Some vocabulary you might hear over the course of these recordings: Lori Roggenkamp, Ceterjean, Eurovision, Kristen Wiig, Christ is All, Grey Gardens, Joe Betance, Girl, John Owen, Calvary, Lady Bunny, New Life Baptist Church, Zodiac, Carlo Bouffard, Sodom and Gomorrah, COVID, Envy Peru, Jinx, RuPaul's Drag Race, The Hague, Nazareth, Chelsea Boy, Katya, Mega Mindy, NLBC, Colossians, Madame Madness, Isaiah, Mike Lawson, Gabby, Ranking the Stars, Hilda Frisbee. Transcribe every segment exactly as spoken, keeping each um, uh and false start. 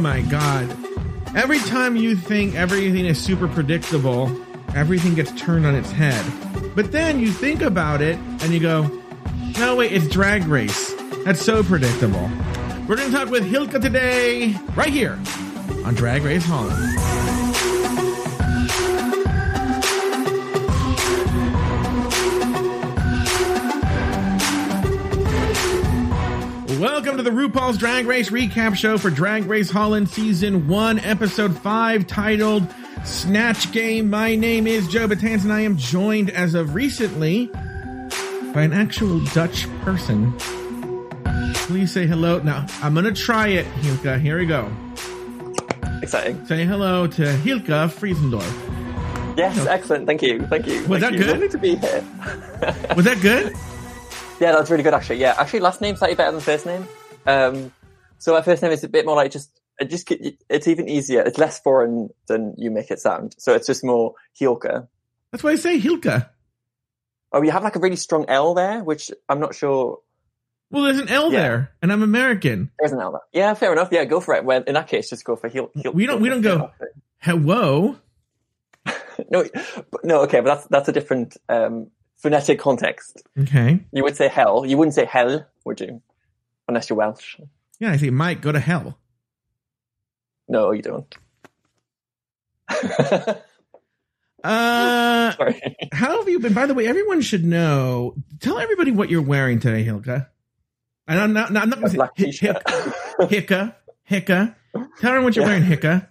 my God. Every time you think everything is super predictable, everything gets turned on its head. But then you think about it and you go, no, wait, it's Drag Race. That's so predictable. We're going to talk with Hielke today, right here on Drag Race Holland. Welcome to the RuPaul's Drag Race recap show for Drag Race Holland Season one, Episode five, titled Snatch Game. My name is Joe Betance, and I am joined as of recently by an actual Dutch person. Please say hello. Now, I'm going to try it, Hielke. Here we go. Exciting. Say hello to Hielke Vriesendorp. Yes, hello. Excellent. Thank you. Thank you. Was Thank that you. good? Lovely to be here. Was that good? Yeah, that's really good, actually. Yeah, actually, last name's slightly better than first name. Um, so my first name is a bit more like just, it just, it's even easier. It's less foreign than you make it sound. So it's just more Hielke. That's why I say Hielke. Oh, you have like a really strong L there, which I'm not sure. Well, there's an L yeah. there, and I'm American. There's an L there. Yeah, fair enough. Yeah, go for it. Well, in that case, just go for Hielke. Hiel- we don't, Hielke. we don't go, hello. no, no, okay, but that's, that's a different, um, phonetic context. Okay. You would say hell. You wouldn't say hell, would you? Unless you're Welsh. Yeah, I say, Mike, go to hell. No, you don't. uh, Sorry. How have you been? By the way, everyone should know. Tell everybody what you're wearing today, Hielke. And I'm not, not, I'm not going to say Hielke. Hielke. Hielke. Tell everyone what you're yeah. wearing, Hielke.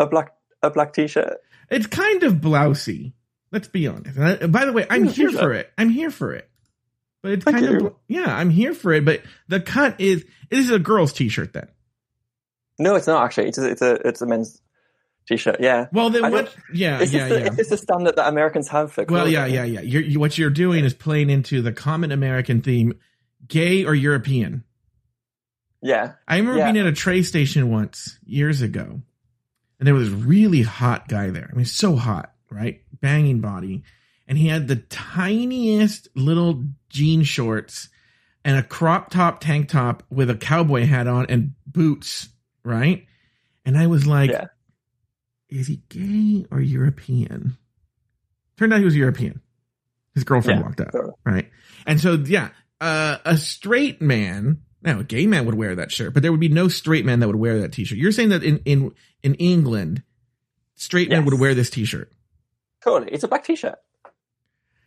A black, a black t-shirt. It's kind of blousey. Let's be honest. I, by the way, I'm here for it. I'm here for it. But it's kind of, yeah, I'm here for it. But the cut is, this is a girl's t-shirt then. No, it's not actually. It's a, it's a, it's a men's t-shirt. Yeah. Well, then I what? Yeah, is yeah, this the, yeah. Is this the standard that Americans have for clothing? Well, yeah, yeah, yeah. You're, you, what you're doing is playing into the common American theme, gay or European. Yeah. I remember yeah. being at a train station once years ago, and there was this really hot guy there. I mean, so hot. Right, banging body, and he had the tiniest little jean shorts and a crop top tank top with a cowboy hat on and boots, right? And I was like, yeah. is he gay or European? Turned out he was European. His girlfriend yeah, walked up, totally. right? And so, yeah, uh, a straight man, now a gay man would wear that shirt, but there would be no straight man that would wear that t-shirt. You're saying that in, in, in England, straight yes. men would wear this t-shirt. Totally, it's a black t-shirt.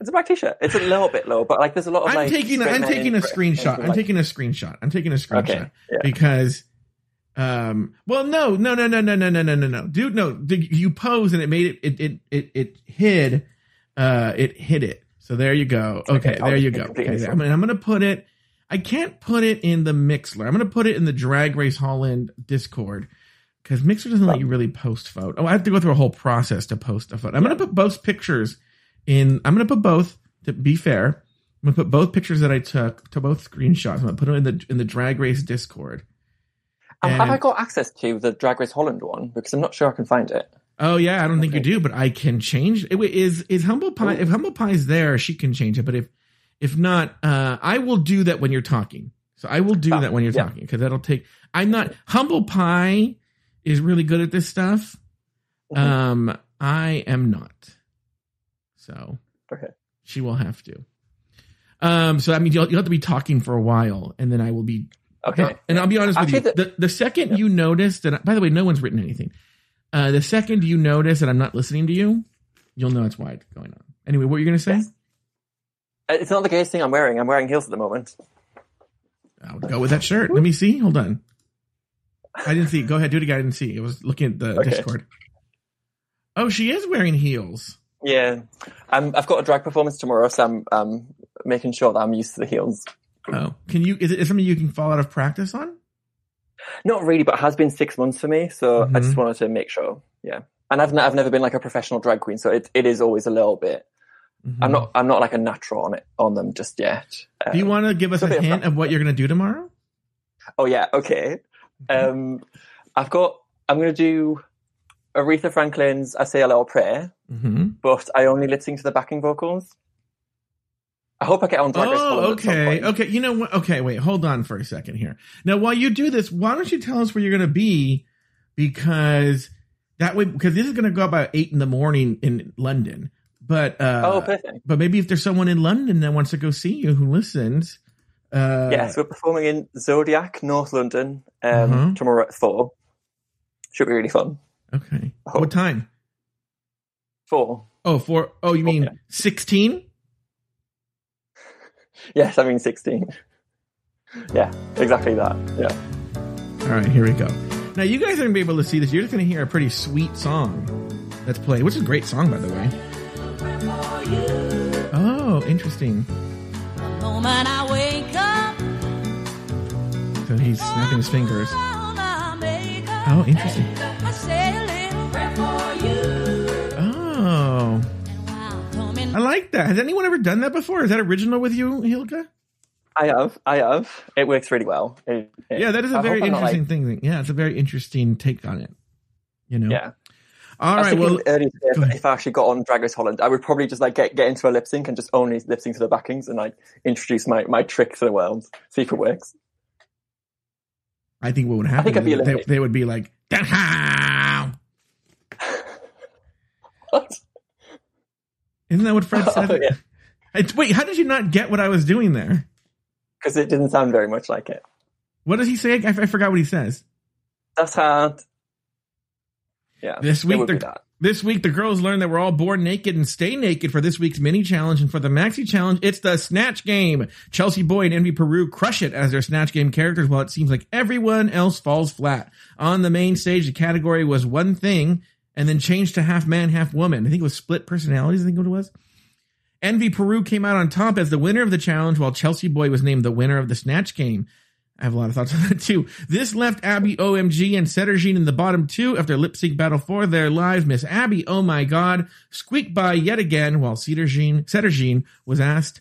It's a black t-shirt. It's a little bit low, but like there's a lot of. I'm like, taking. I'm taking a screenshot. I'm like... taking a screenshot. I'm taking a screenshot okay, yeah. because, um. Well, no, no, no, no, no, no, no, no, no, no, dude, no. You posed and it made it. It it it it hid. Uh, it hid it. So there you go. Okay, okay there you go. Okay, there. I'm gonna, I'm gonna put it. I can't put it in the Mixlr. I'm gonna put it in the Drag Race Holland Discord. Because Mixlr doesn't let you really post photo. Oh, I have to go through a whole process to post a photo. I'm yeah. going to put both pictures in. I'm going to put both, to be fair. I'm going to put both pictures that I took, to both screenshots. I'm going to put them in the in the Drag Race Discord. Um, and, have I got access to the Drag Race Holland one? Because I'm not sure I can find it. Oh, yeah. I don't think you do, but I can change. It is, is Humble Pie. Ooh. If Humble Pie's there, she can change it. But if, if not, uh, I will do that when you're talking. So I will do that, that when you're yeah. talking. Because that'll take. I'm not. Humble Pie is really good at this stuff. Mm-hmm. Um, I am not. So okay. she will have to. Um, so, I mean, you'll, you'll have to be talking for a while, and then I will be... Okay. Not, and I'll be honest Actually, with you. The, the second yeah. you notice that... By the way, no one's written anything. Uh, the second you notice that I'm not listening to you, you'll know it's wide going on. Anyway, what are you going to say? Yes. It's not the gayest thing I'm wearing. I'm wearing heels at the moment. I'll go with that shirt. Let me see. Hold on. I didn't see. Go ahead, do it again. I didn't see. I was looking at the okay. Discord. Oh, she is wearing heels. Yeah, I'm, I've got a drag performance tomorrow, so I'm um, making sure that I'm used to the heels. Oh, can you? Is it is something you can fall out of practice on? Not really, but it has been six months for me, so mm-hmm. I just wanted to make sure. Yeah, and I've n- I've never been like a professional drag queen, so it it is always a little bit. Mm-hmm. I'm not I'm not like a natural on it on them just yet. Um, do you want to give us a hint of, of what you're going to do tomorrow? Oh yeah. Okay. Um, I've got, I'm going to do Aretha Franklin's I Say a Little Prayer, mm-hmm. but I only lip sync to the backing vocals. I hope I get on Drag Race Holland. Oh, okay. Okay. You know what? Okay, wait. Hold on for a second here. Now, while you do this, why don't you tell us where you're going to be? Because that way, because this is going to go about eight in the morning in London. But uh, oh, perfect. But maybe if there's someone in London that wants to go see you who listens. Uh, yes, we're performing in Zodiac, North London, um, uh-huh. tomorrow at four. Should be really fun. Okay. Oh. What time? Four. Oh, four. Oh, you four, mean yeah. sixteen? Yes, I mean sixteen. Yeah, exactly that. Yeah. All right, here we go. Now, you guys aren't going to be able to see this. You're just going to hear a pretty sweet song that's played, which is a great song, by the way. Oh, interesting. So he's snapping his fingers. Oh, interesting. Oh. I like that. Has anyone ever done that before? Is that original with you, Hielke? I have. I have. It works really well. It, it, yeah, that is a I very interesting like... thing. Yeah, it's a very interesting take on it. You know? Yeah. All right. Well, earlier, if, if I actually got on Drag Race Holland, I would probably just like get, get into a lip sync and just only lip sync to the backings and like introduce my, my trick to the world. See if it works. I think what would happen? I think I'd be they, they would be like, what? Isn't that what Fred said? Oh, yeah. I, wait, how did you not get what I was doing there? Because it didn't sound very much like it. What does he say? I, I forgot what he says. That's hard. Yeah, this week, the, this week the girls learned that we're all born naked and stay naked for this week's mini challenge. And for the maxi challenge, it's the Snatch Game. Chelsea Boy and Envy Peru crush it as their Snatch Game characters while it seems like everyone else falls flat. On the main stage, the category was one thing and then changed to half man, half woman. I think it was split personalities, I think what it was. Envy Peru came out on top as the winner of the challenge while Chelsea Boy was named the winner of the Snatch Game. I have a lot of thoughts on that, too. This left Abby O M G and Ceterjean in the bottom two after lip-sync battle for their lives. Miss Abby, oh my god, squeaked by yet again while Ceterjean, Ceterjean was asked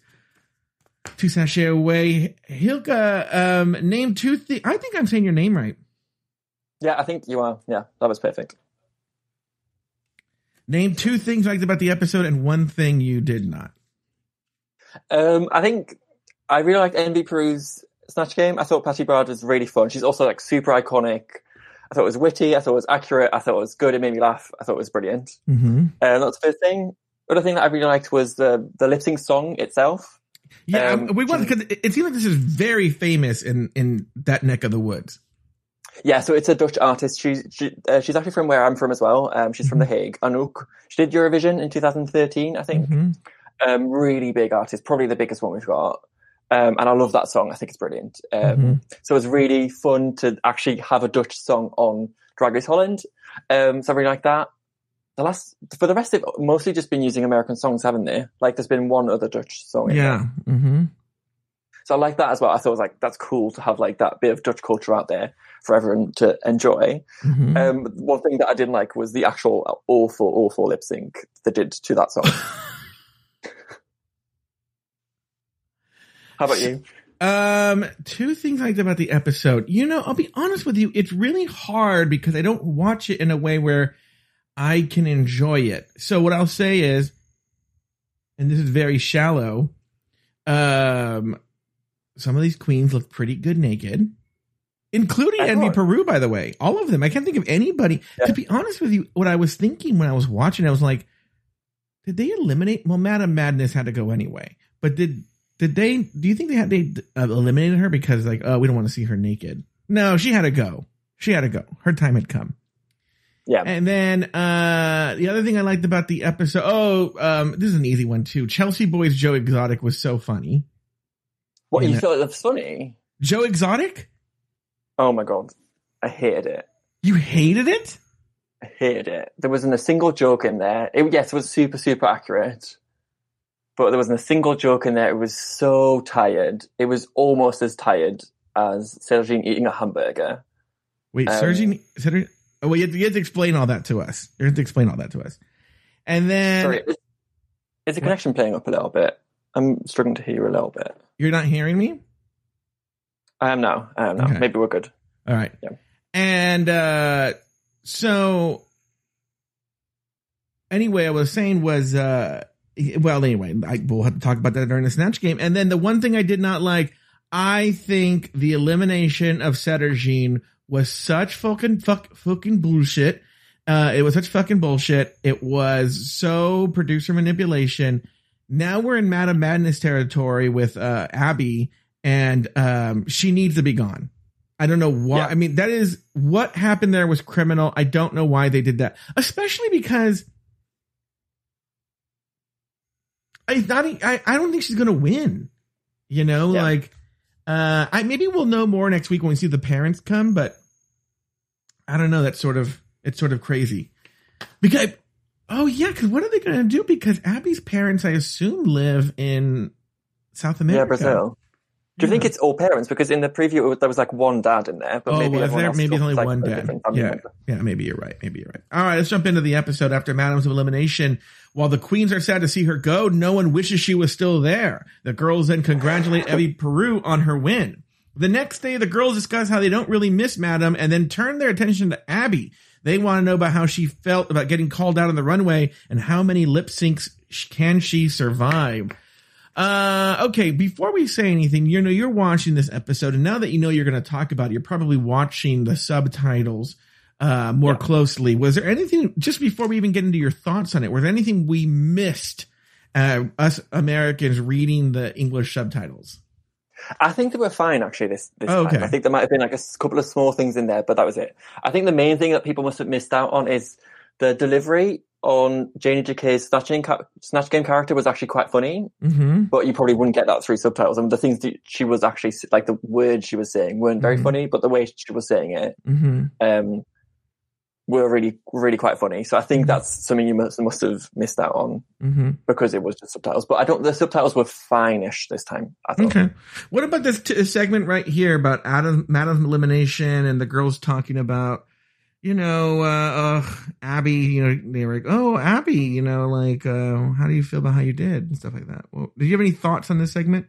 to sashay away. Hielke, um, name two things. I think I'm saying your name right. Yeah, I think you are. Yeah, that was perfect. Name two things you liked about the episode and one thing you did not. Um, I think I really liked Envy Peru's Snatch Game. I thought Patty Brard was really fun. She's also like super iconic. I thought it was witty. I thought it was accurate. I thought it was good. It made me laugh. I thought it was brilliant. Mm-hmm. Um, that's the first thing. Other thing that I really liked was the the lip sync song itself. Yeah, um, we want because it, it seems like this is very famous in in that neck of the woods. Yeah, so it's a Dutch artist. She's she, uh, she's actually from where I'm from as well. Um, she's mm-hmm. from The Hague. Anouk. She did Eurovision in two thousand thirteen, I think. Mm-hmm. Um, really big artist, probably the biggest one we've got. Um, and I love that song. I think it's brilliant. Um, mm-hmm. So it was really fun to actually have a Dutch song on Drag Race Holland. Um, so I really like that. The last, for the rest, they've mostly just been using American songs, haven't they? Like there's been one other Dutch song. Yeah. In mm-hmm. So I like that as well. I thought it was like, that's cool to have like that bit of Dutch culture out there for everyone to enjoy. Mm-hmm. Um, one thing that I didn't like was the actual awful, awful lip sync they did to that song. How about you? Um, two things I liked about the episode. You know, I'll be honest with you. It's really hard because I don't watch it in a way where I can enjoy it. So what I'll say is, and this is very shallow, um, some of these queens look pretty good naked, including Envy Peru, by the way. All of them. I can't think of anybody. Yeah. To be honest with you, what I was thinking when I was watching, I was like, did they eliminate? Well, Madame Madness had to go anyway. But did... Did they? Do you think they had they uh, eliminated her because like oh we don't want to see her naked? No, she had to go. She had to go. Her time had come. Yeah. And then uh, the other thing I liked about the episode. Oh, um, this is an easy one too. Chelsea Boy's Joe Exotic was so funny. What you thought was funny? Joe Exotic? Oh my god, I hated it. You hated it? I hated it. There wasn't a single joke in there. It, yes, it was super super accurate. But there wasn't a single joke in there. It was so tired. It was almost as tired as Sergeine eating a hamburger. Wait, um, Sergeine... Sergeine oh, well, you, you have to explain all that to us. You have to explain all that to us. And then... Sorry, is, is the connection what? Playing up a little bit? I'm struggling to hear you a little bit. You're not hearing me? I am now. I am now. Okay. Maybe we're good. All right. Yeah. And uh, so... Anyway, I was saying was... Uh, well, anyway, I, we'll have to talk about that during the Snatch Game. And then the one thing I did not like, I think the elimination of Ceterjean was such fucking fuck, fucking bullshit. Uh, it was such fucking bullshit. It was so producer manipulation. Now we're in Madame Madness territory with uh, Abby, and um, she needs to be gone. I don't know why. Yeah. I mean, that is what happened there was criminal. I don't know why they did that, especially because I, I, I don't think she's going to win. You know, yeah. like uh, I maybe we'll know more next week when we see the parents come. But I don't know. That's sort of it's sort of crazy because. Oh, yeah, because what are they going to do? Because Abby's parents, I assume, live in South America. Yeah, Brazil. Do you yeah. think it's all parents? Because in the preview, was, there was like one dad in there. But oh, maybe, well, there, maybe only like one dad. Yeah, yeah, maybe you're right. Maybe you're right. All right, let's jump into the episode after Madame's elimination. While the queens are sad to see her go, no one wishes she was still there. The girls then congratulate Envy Peru on her win. The next day, the girls discuss how they don't really miss Madame and then turn their attention to Abby. They want to know about how she felt about getting called out on the runway and how many lip syncs can she survive. Uh, okay, before we say anything, you know, you're watching this episode, and now that you know you're going to talk about it, you're probably watching the subtitles uh, more yeah. closely. Was there anything, just before we even get into your thoughts on it, was there anything we missed, uh, us Americans reading the English subtitles? I think they were fine, actually, this, this oh, okay. time. I think there might have been like a couple of small things in there, but that was it. I think the main thing that people must have missed out on is the delivery on Janey Jacquet's Snatch Game character was actually quite funny, mm-hmm. but you probably wouldn't get that through subtitles. I mean, the things that she was actually, like the words she was saying weren't very mm-hmm. funny, but the way she was saying it mm-hmm. um, were really, really quite funny. So I think mm-hmm. that's something you must, must have missed out on mm-hmm. because it was just subtitles. But I don't, the subtitles were fine-ish this time, I thought. Okay. What about this t- segment right here about Adam, Madame elimination and the girls talking about, you know, uh, uh, Abby, you know, they were like, oh, Abby, you know, like, uh, how do you feel about how you did and stuff like that? Well, did you have any thoughts on this segment?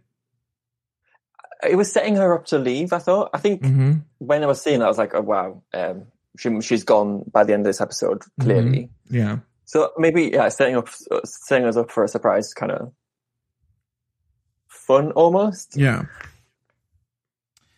It was setting her up to leave, I thought. I think mm-hmm. when I was seeing that, I was like, oh, wow, um, she, she's gone by the end of this episode, clearly. Mm-hmm. Yeah. So maybe, yeah, setting up, setting us up for a surprise kind of fun almost. Yeah.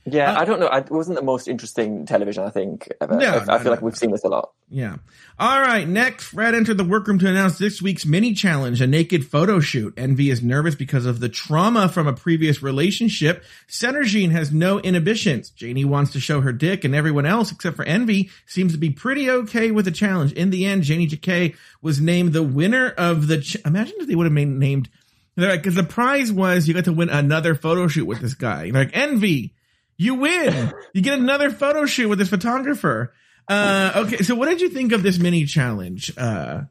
Yeah, uh, I don't know. It wasn't the most interesting television, I think, ever. No, I, no, I feel no. like we've seen this a lot. Yeah. All right, next, Fred entered the workroom to announce this week's mini-challenge, a naked photo shoot. Envy is nervous because of the trauma from a previous relationship. Ceterjean has no inhibitions. Janey wants to show her dick, and everyone else, except for Envy, seems to be pretty okay with the challenge. In the end, Janey Jacquet was named the winner of the... Ch- Imagine if they would have been named... They're like, because the prize was you got to win another photo shoot with this guy. They're like, Envy... You win. You get another photo shoot with this photographer. Uh, okay, so what did you think of this mini challenge? Uh,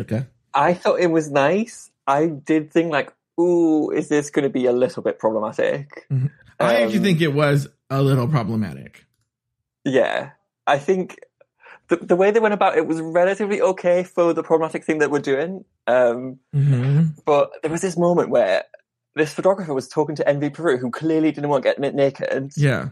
okay, I thought it was nice. I did think like, "Ooh, is this going to be a little bit problematic?" Mm-hmm. I um, actually think it was a little problematic. Yeah, I think the the way they went about it was relatively okay for the problematic thing that we're doing. Um, mm-hmm. But there was this moment where. This photographer was talking to Envy Peru, who clearly didn't want to get naked. Yeah.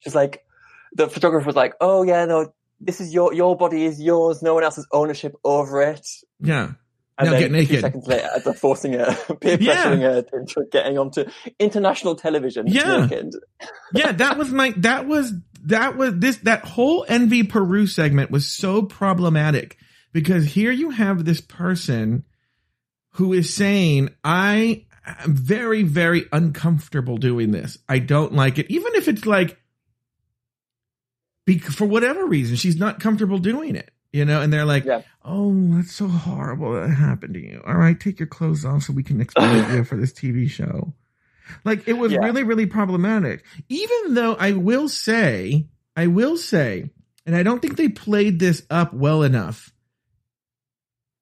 She's like, the photographer was like, oh, yeah, no, this is your your body is yours. No one else has ownership over it. Yeah. And now then get naked. Two seconds later, they're forcing her, peer pressuring yeah. her to getting onto international television yeah. naked. yeah, that was my, that was, that was, this, that whole Envy Peru segment was so problematic because here you have this person who is saying, I, I'm very, very uncomfortable doing this. I don't like it. Even if it's like, for whatever reason, she's not comfortable doing it, you know? And they're like, yeah. oh, that's so horrible that happened to you. All right, take your clothes off so we can exploit you for this T V show. Like, it was yeah. really, really problematic. Even though I will say, I will say, and I don't think they played this up well enough.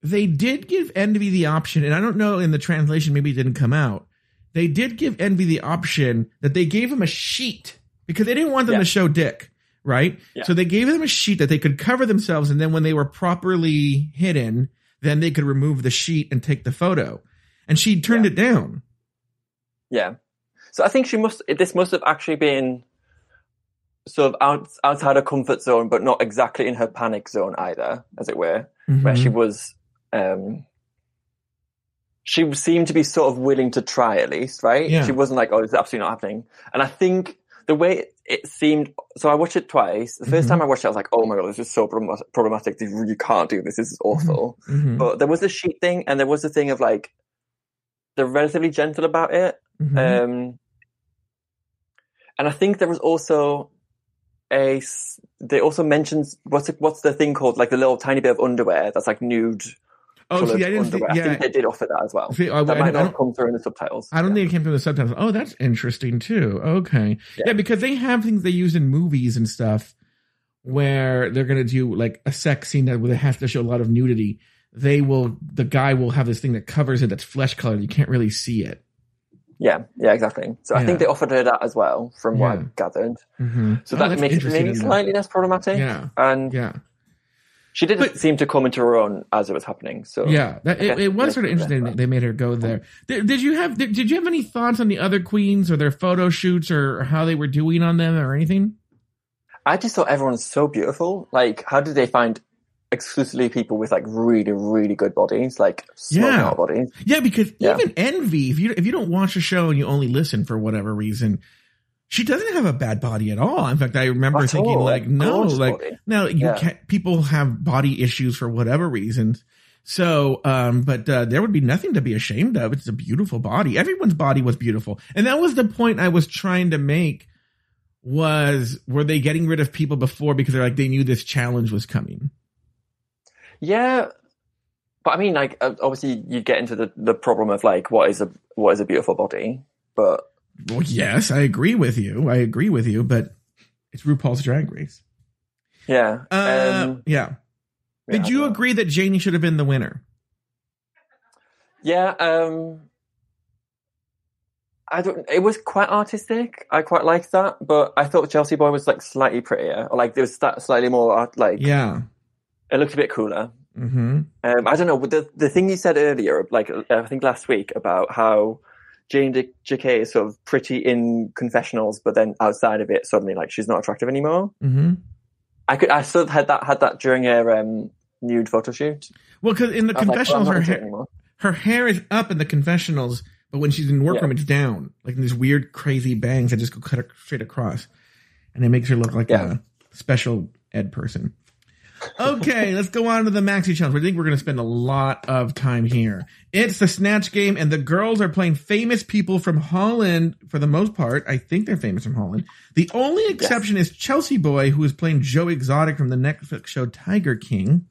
They did give Envy the option, and I don't know in the translation, maybe it didn't come out. They did give Envy the option that they gave him a sheet because they didn't want them yeah. to show dick, right? Yeah. So they gave them a sheet that they could cover themselves, and then when they were properly hidden, then they could remove the sheet and take the photo. And she turned yeah. it down. Yeah. So I think she must. This must have actually been sort of out, outside her comfort zone, but not exactly in her panic zone either, as it were, mm-hmm. where she was... Um, she seemed to be sort of willing to try at least, right? Yeah. She wasn't like, oh, it's absolutely not happening. And I think the way it, it seemed, so I watched it twice. The first mm-hmm. time I watched it, I was like, oh my God, this is so problematic. You can't do this. This is awful. Mm-hmm. But there was the sheet thing and there was the thing of like, they're relatively gentle about it. Mm-hmm. Um, and I think there was also a, they also mentioned, what's it, what's the thing called? Like the little tiny bit of underwear that's like nude. Oh, see, I didn't think, yeah. I think they did offer that as well. See, I, that I, might I not come through in the subtitles. I don't yeah. think it came through the subtitles. Oh, that's interesting too. Okay. Yeah. yeah, because they have things they use in movies and stuff where they're going to do like a sex scene that where they have to show a lot of nudity. They will, the guy will have this thing that covers it that's flesh colored. You can't really see it. Yeah, yeah, exactly. So yeah. I think they offered her that as well, from yeah. what I gathered. Mm-hmm. So oh, that makes it maybe slightly less problematic. Yeah. And yeah. She didn't but, seem to come into her own as it was happening. So yeah, that, it, it was sort of interesting. That they made her go there. Did, did you have did, did you have any thoughts on the other queens or their photo shoots or how they were doing on them or anything? I just thought everyone's so beautiful. Like, how did they find exclusively people with like really, really good bodies, like smoking yeah. hot bodies? Yeah, because yeah. even Envy, if you if you don't watch a show and you only listen for whatever reason. She doesn't have a bad body at all. In fact, I remember at thinking all. like, no, like body. no, you yeah. can't, people have body issues for whatever reasons. So, um, but uh, there would be nothing to be ashamed of. It's a beautiful body. Everyone's body was beautiful. And that was the point I was trying to make was, were they getting rid of people before because they're like, they knew this challenge was coming? Yeah. But I mean, like, obviously you get into the, the problem of like, what is a, what is a beautiful body? But, well, yes, I agree with you. I agree with you, but it's RuPaul's Drag Race. Yeah. Uh, um, yeah. Did yeah, you agree that Janey should have been the winner? Yeah. Um, I don't. It was quite artistic. I quite liked that, but I thought Chelsea Boy was like slightly prettier, or like there was that slightly more art, like. Yeah. It looked a bit cooler. Mm-hmm. Um, I don't know. The the thing you said earlier, like I think last week, about how Janey Jacquet is sort of pretty in confessionals, but then outside of it, suddenly like she's not attractive anymore. Mm-hmm. I could, I sort of had that had that during her um, nude photo shoot. Well, because in the confessionals, like, well, her hair, her hair is up in the confessionals, but when she's in workroom, yeah. it's down, like in these weird, crazy bangs that just go cut her straight across, and it makes her look like yeah. a special ed person. Okay, let's go on to the Maxi Challenge. I think we're going to spend a lot of time here. It's the Snatch Game, and the girls are playing famous people from Holland for the most part. I think they're famous from Holland. The only exception yes. is Chelsea Boy, who is playing Joe Exotic from the Netflix show Tiger King.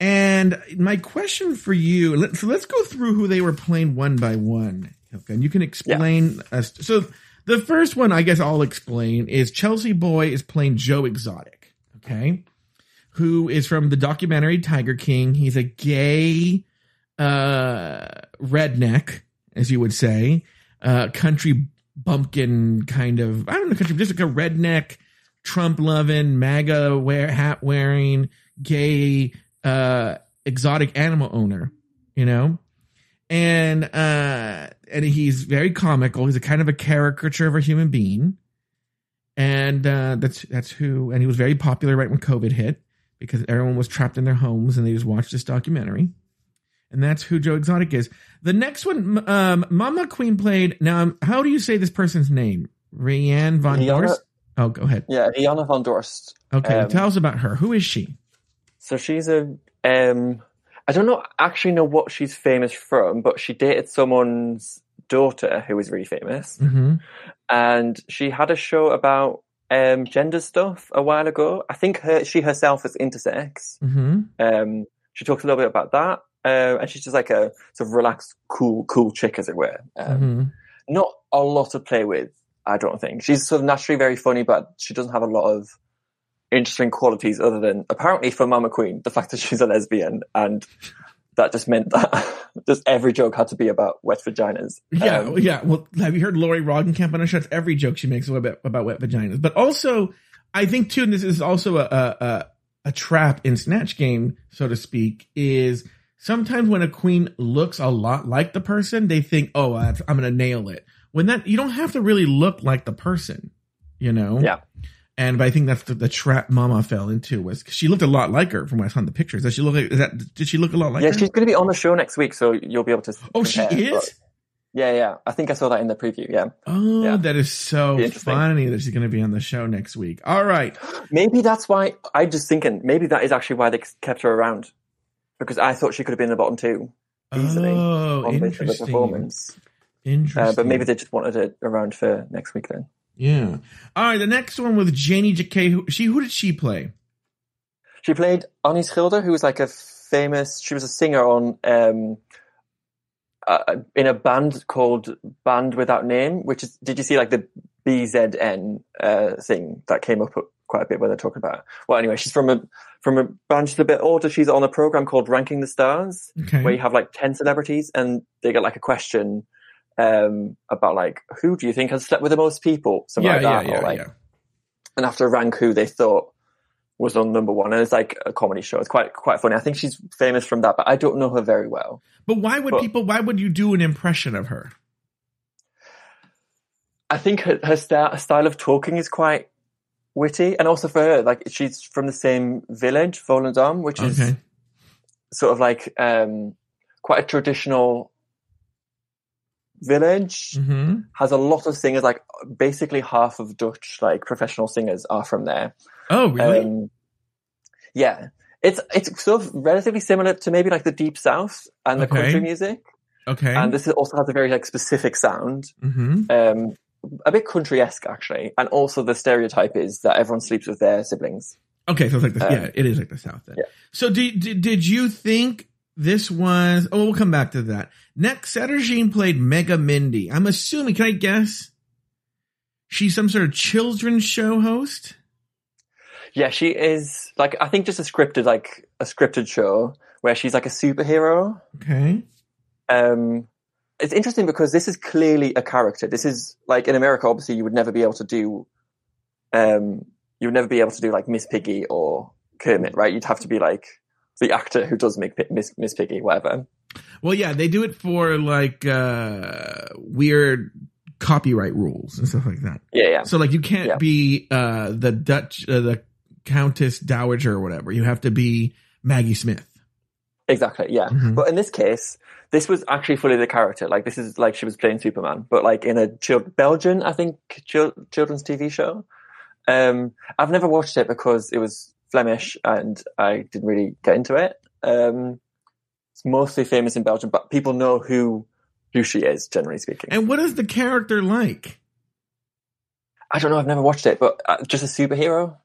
And my question for you, let, so let's go through who they were playing one by one. Okay, and you can explain yeah. us. So the first one, I guess I'll explain, is Chelsea Boy is playing Joe Exotic. Okay. Who is from the documentary Tiger King. He's a gay uh, redneck, as you would say, uh, country bumpkin kind of, I don't know, country, just like a redneck, Trump-loving, MAGA wear, hat-wearing, gay, uh, exotic animal owner, you know? And uh, and he's very comical. He's a kind of a caricature of a human being. And uh, that's that's who, and he was very popular right when COVID hit, because everyone was trapped in their homes and they just watched this documentary. And that's who Joe Exotic is. The next one, um, Mama Queen played. Now, how do you say this person's name? Rianne Von Dorst? Oh, go ahead. Yeah, Rianne Von Dorst. Okay, um, tell us about her. Who is she? So she's a, um, I don't know, actually know what she's famous from, but she dated someone's daughter who was really famous. Mm-hmm. And she had a show about Um, gender stuff a while ago. I think her she herself is intersex. Mm-hmm. Um, she talks a little bit about that, uh, and she's just like a sort of relaxed, cool, cool chick, as it were. Um, mm-hmm. Not a lot to play with, I don't think. She's sort of naturally very funny, but she doesn't have a lot of interesting qualities other than, apparently for Mama Queen, the fact that she's a lesbian, and that just meant that just every joke had to be about wet vaginas. Yeah, um, yeah. Well, have you heard Lori Roggenkamp on her show? Every joke she makes a little bit about wet vaginas. But also, I think too, and this is also a a, a trap in Snatch Game, so to speak, is sometimes when a queen looks a lot like the person, they think, "Oh, I'm going to nail it." When that you don't have to really look like the person, you know. Yeah. And but I think that's the, the trap Mama fell into, was because she looked a lot like her from what I saw in the pictures. Does she look? Like, is that did she look a lot like? Yeah, her? She's going to be on the show next week, so you'll be able to. Oh, compare, she is. But, yeah, yeah. I think I saw that in the preview. Yeah. Oh, yeah. That is so funny that she's going to be on the show next week. All right. Maybe that's why I'm just thinking. Maybe that is actually why they kept her around, because I thought she could have been in the bottom two easily oh, on the performance. Interesting. Uh, but maybe they just wanted it around for next week then. Yeah. All right, the next one with Janey Jacquet. Who, she, who did she play? She played Annie Schilder, who was like a famous... She was a singer on um, uh, in a band called Band Without Name, which is... Did you see like the B Z N uh, thing that came up quite a bit when they're talking about it? Well, anyway, she's from a from a band she's a bit older. She's on a program called Ranking the Stars, okay, where you have like ten celebrities and they get like a question... Um, about like who do you think has slept with the most people, something yeah, like that, yeah, or yeah, like, yeah. And after rank who they thought was on number one, and it's like a comedy show. It's quite quite funny. I think she's famous from that, but I don't know her very well. But why would but, people? Why would you do an impression of her? I think her, her st- style of talking is quite witty, and also for her, like she's from the same village, Volendam, which okay. is sort of like um, quite a traditional village, mm-hmm. has a lot of singers, like basically half of Dutch like professional singers are from there. Oh really? Um, yeah, it's it's sort of relatively similar to maybe like the Deep South and the okay. country music, okay and this is also has a very like specific sound, mm-hmm. um a bit country-esque actually, and also the stereotype is that everyone sleeps with their siblings. Okay so it's like the, um, yeah it is like the South then. Yeah. So did, did did you think this was... Oh, we'll come back to that. Next, Ceterjean played Mega Mindy. I'm assuming... Can I guess? She's some sort of children's show host? Yeah, she is... Like, I think just a scripted, like, a scripted show where she's, like, a superhero. Okay. Um, it's interesting because this is clearly a character. This is... Like, in America, obviously, you would never be able to do... Um, you would never be able to do, like, Miss Piggy or Kermit, right? You'd have to be, like... the actor who does make Miss, Miss Piggy, whatever. Well, yeah, they do it for like uh, weird copyright rules and stuff like that. Yeah, yeah. So like you can't yeah. be uh, the Dutch, uh, the Countess Dowager or whatever. You have to be Maggie Smith. Exactly. Yeah. Mm-hmm. But in this case, this was actually fully the character. Like this is like she was playing Superman, but like in a child- Belgian, I think, ch- children's T V show. Um, I've never watched it because it was Flemish and I didn't really get into it. Um, it's mostly famous in Belgium, but people know who who she is, generally speaking. And what is the character like? I don't know. I've never watched it, but just a superhero.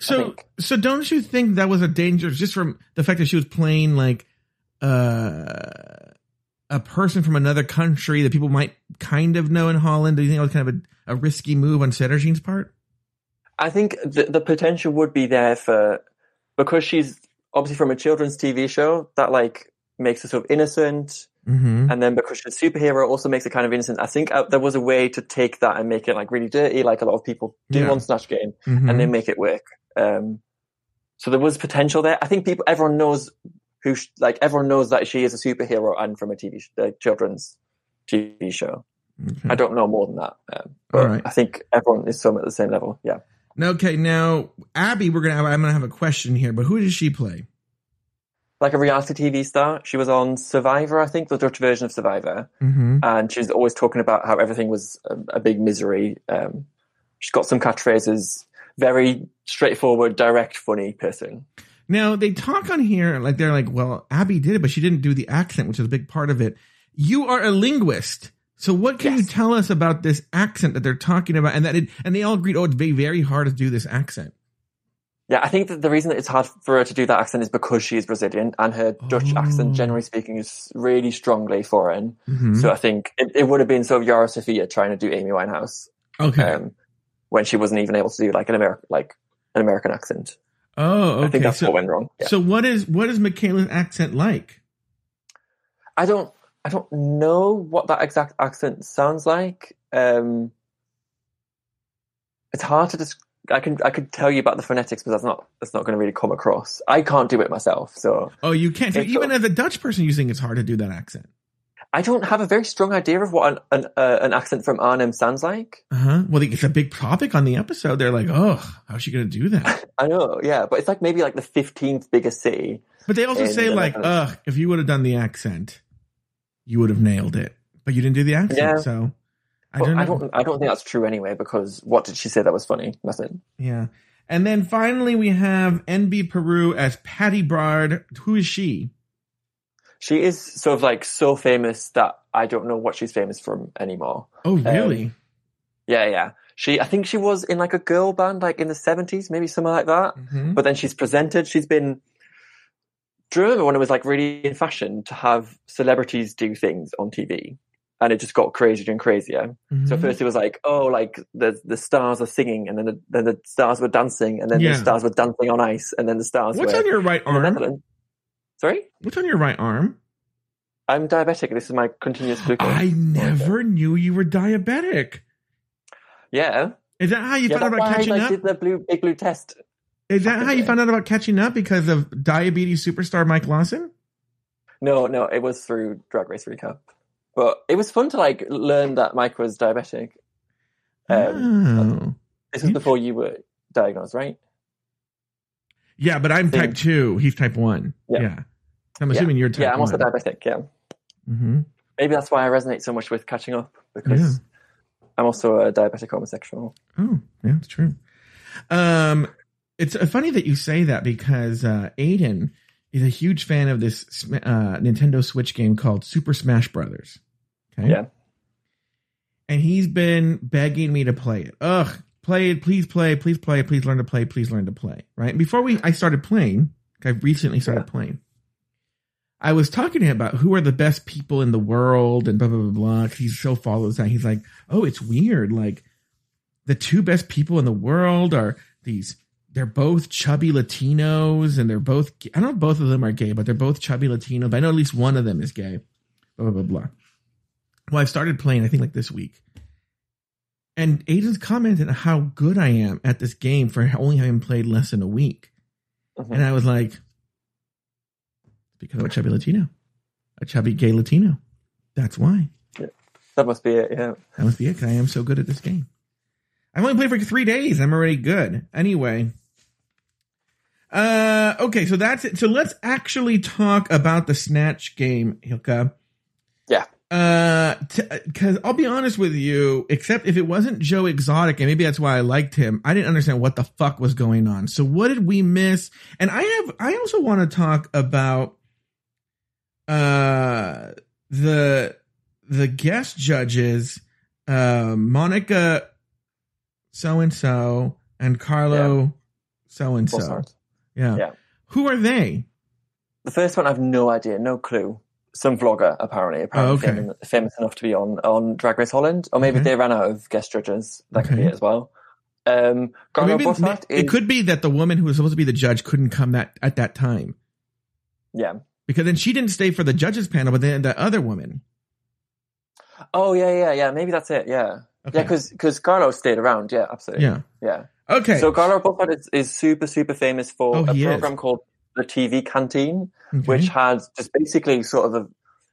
So, so don't you think that was a danger just from the fact that she was playing like uh, a person from another country that people might kind of know in Holland? Do you think that was kind of a, a risky move on Ceterjean's part? I think the, the potential would be there for, because she's obviously from a children's T V show, that like makes her sort of innocent. Mm-hmm. And then because she's a superhero also makes her kind of innocent. I think uh, there was a way to take that and make it like really dirty, like a lot of people do yeah. on Snatch Game, mm-hmm. and they make it work. Um, so there was potential there. I think people, everyone knows who, she, like everyone knows that she is a superhero and from a T V, sh- a children's T V show. Okay. I don't know more than that. Um, but All right. I think everyone is some at the same level. Yeah. Okay, now Abby, we're gonna. Have, I'm gonna have a question here, but who did she play? Like a reality T V star, she was on Survivor, I think, the Dutch version of Survivor, mm-hmm. and she's always talking about how everything was a, a big misery. Um, she's got some catchphrases. Very straightforward, direct, funny person. Now they talk on here like they're like, well, Abby did it, but she didn't do the accent, which is a big part of it. You are a linguist. So what can yes. you tell us about this accent that they're talking about? And that it, and they all agreed, oh, it's very, very hard to do this accent. Yeah, I think that the reason that it's hard for her to do that accent is because she is Brazilian and her oh. Dutch accent, generally speaking, is really strongly foreign. Mm-hmm. So I think it, it would have been sort of Yara Sofia trying to do Amy Winehouse. Okay. Um, when she wasn't even able to do like an Ameri- like an American accent. Oh, okay. I think that's so, what went wrong. Yeah. So what is what is Michaela's accent like? I don't... I don't know what that exact accent sounds like. Um, it's hard to describe. I can I could tell you about the phonetics, but that's not that's not going to really come across. I can't do it myself. So oh, you can't. So even as a Dutch person, you think it's hard to do that accent. I don't have a very strong idea of what an an, uh, an accent from Arnhem sounds like. Uh-huh. Well, it's a big topic on the episode. They're like, oh, how's she going to do that? I know, yeah. But it's like maybe like the fifteenth biggest city. But they also in, say like, ugh, if you would have done the accent, you would have nailed it. But you didn't do the accent, yeah. so... I don't, I don't I don't think that's true anyway, because what did she say that was funny? Nothing. Yeah. And then finally we have Envy Peru as Patty Brard. Who is she? She is sort of like so famous that I don't know what she's famous from anymore. Oh, really? Um, yeah, yeah. She, I think she was in like a girl band like in the seventies, maybe something like that. Mm-hmm. But then she's presented. She's been... Do you remember when it was like really in fashion to have celebrities do things on T V? And it just got crazier and crazier. Mm-hmm. So first it was like, oh, like the the stars are singing, and then the, then the stars were dancing, and then yeah. the stars were dancing on ice, and then the stars What's were... What's on your right arm? Sorry? What's on your right arm? I'm diabetic. This is my continuous glucose. I never okay. knew you were diabetic. Yeah. Is that how you yeah, found out about catching I, up? I did the blue, big blue test. Is that how you found out about catching up because of diabetes superstar Mike Lawson? No, no. It was through Drag Race Recap. But it was fun to like learn that Mike was diabetic. Um, oh. This was before you were diagnosed, right? Yeah, but I'm type two. He's type one. Yeah. yeah. I'm assuming yeah. you're type one. Yeah, I'm also one. diabetic, yeah. Mm-hmm. Maybe that's why I resonate so much with catching up, because yeah. I'm also a diabetic homosexual. Oh, yeah, that's true. Um, it's funny that you say that, because uh, Aiden is a huge fan of this uh, Nintendo Switch game called Super Smash Brothers. Okay? Yeah. And he's been begging me to play it. Ugh, play it, please play, please play, please learn to play, please learn to play, right? And before we, I started playing, I recently started yeah. playing, I was talking to him about who are the best people in the world and blah, blah, blah, blah. He so follows that. He's like, oh, it's weird. Like, the two best people in the world are these... They're both chubby Latinos, and they're both, I don't know if both of them are gay, but they're both chubby Latinos. I know at least one of them is gay, blah, blah, blah, blah. Well, I've started playing, I think, like this week. And Aiden's commented on how good I am at this game for only having played less than a week. Mm-hmm. And I was like, because I'm a chubby Latino, a chubby gay Latino. That's why. Yeah. That must be it, yeah. That must be it, because I am so good at this game. I've only played for three days. I'm already good. Anyway. Uh, okay, so that's it. So let's actually talk about the Snatch Game, Hielke. Yeah. Uh, because I'll be honest with you, except if it wasn't Joe Exotic, and maybe that's why I liked him, I didn't understand what the fuck was going on. So what did we miss? And I have, I also want to talk about uh the the guest judges, uh, Monica so and so and Carlo yeah. so and so. Yeah. yeah. Who are they? The first one, I have no idea, no clue. Some vlogger, apparently. Apparently oh, okay. famous, famous enough to be on, on Drag Race Holland. Or maybe okay. they ran out of guest judges. That okay. could be it as well. Um, Carlo maybe, maybe, is, it could be that the woman who was supposed to be the judge couldn't come that at that time. Yeah. Because then she didn't stay for the judges panel, but then the other woman. Oh, yeah, yeah, yeah. Maybe that's it, yeah. Okay. Yeah, because because Carlo stayed around. Yeah, absolutely. Yeah. Yeah. Okay. So Carlo Bouffard is, is super, super famous for oh, a program is. called The T V Canteen, okay. which had just basically sort of a,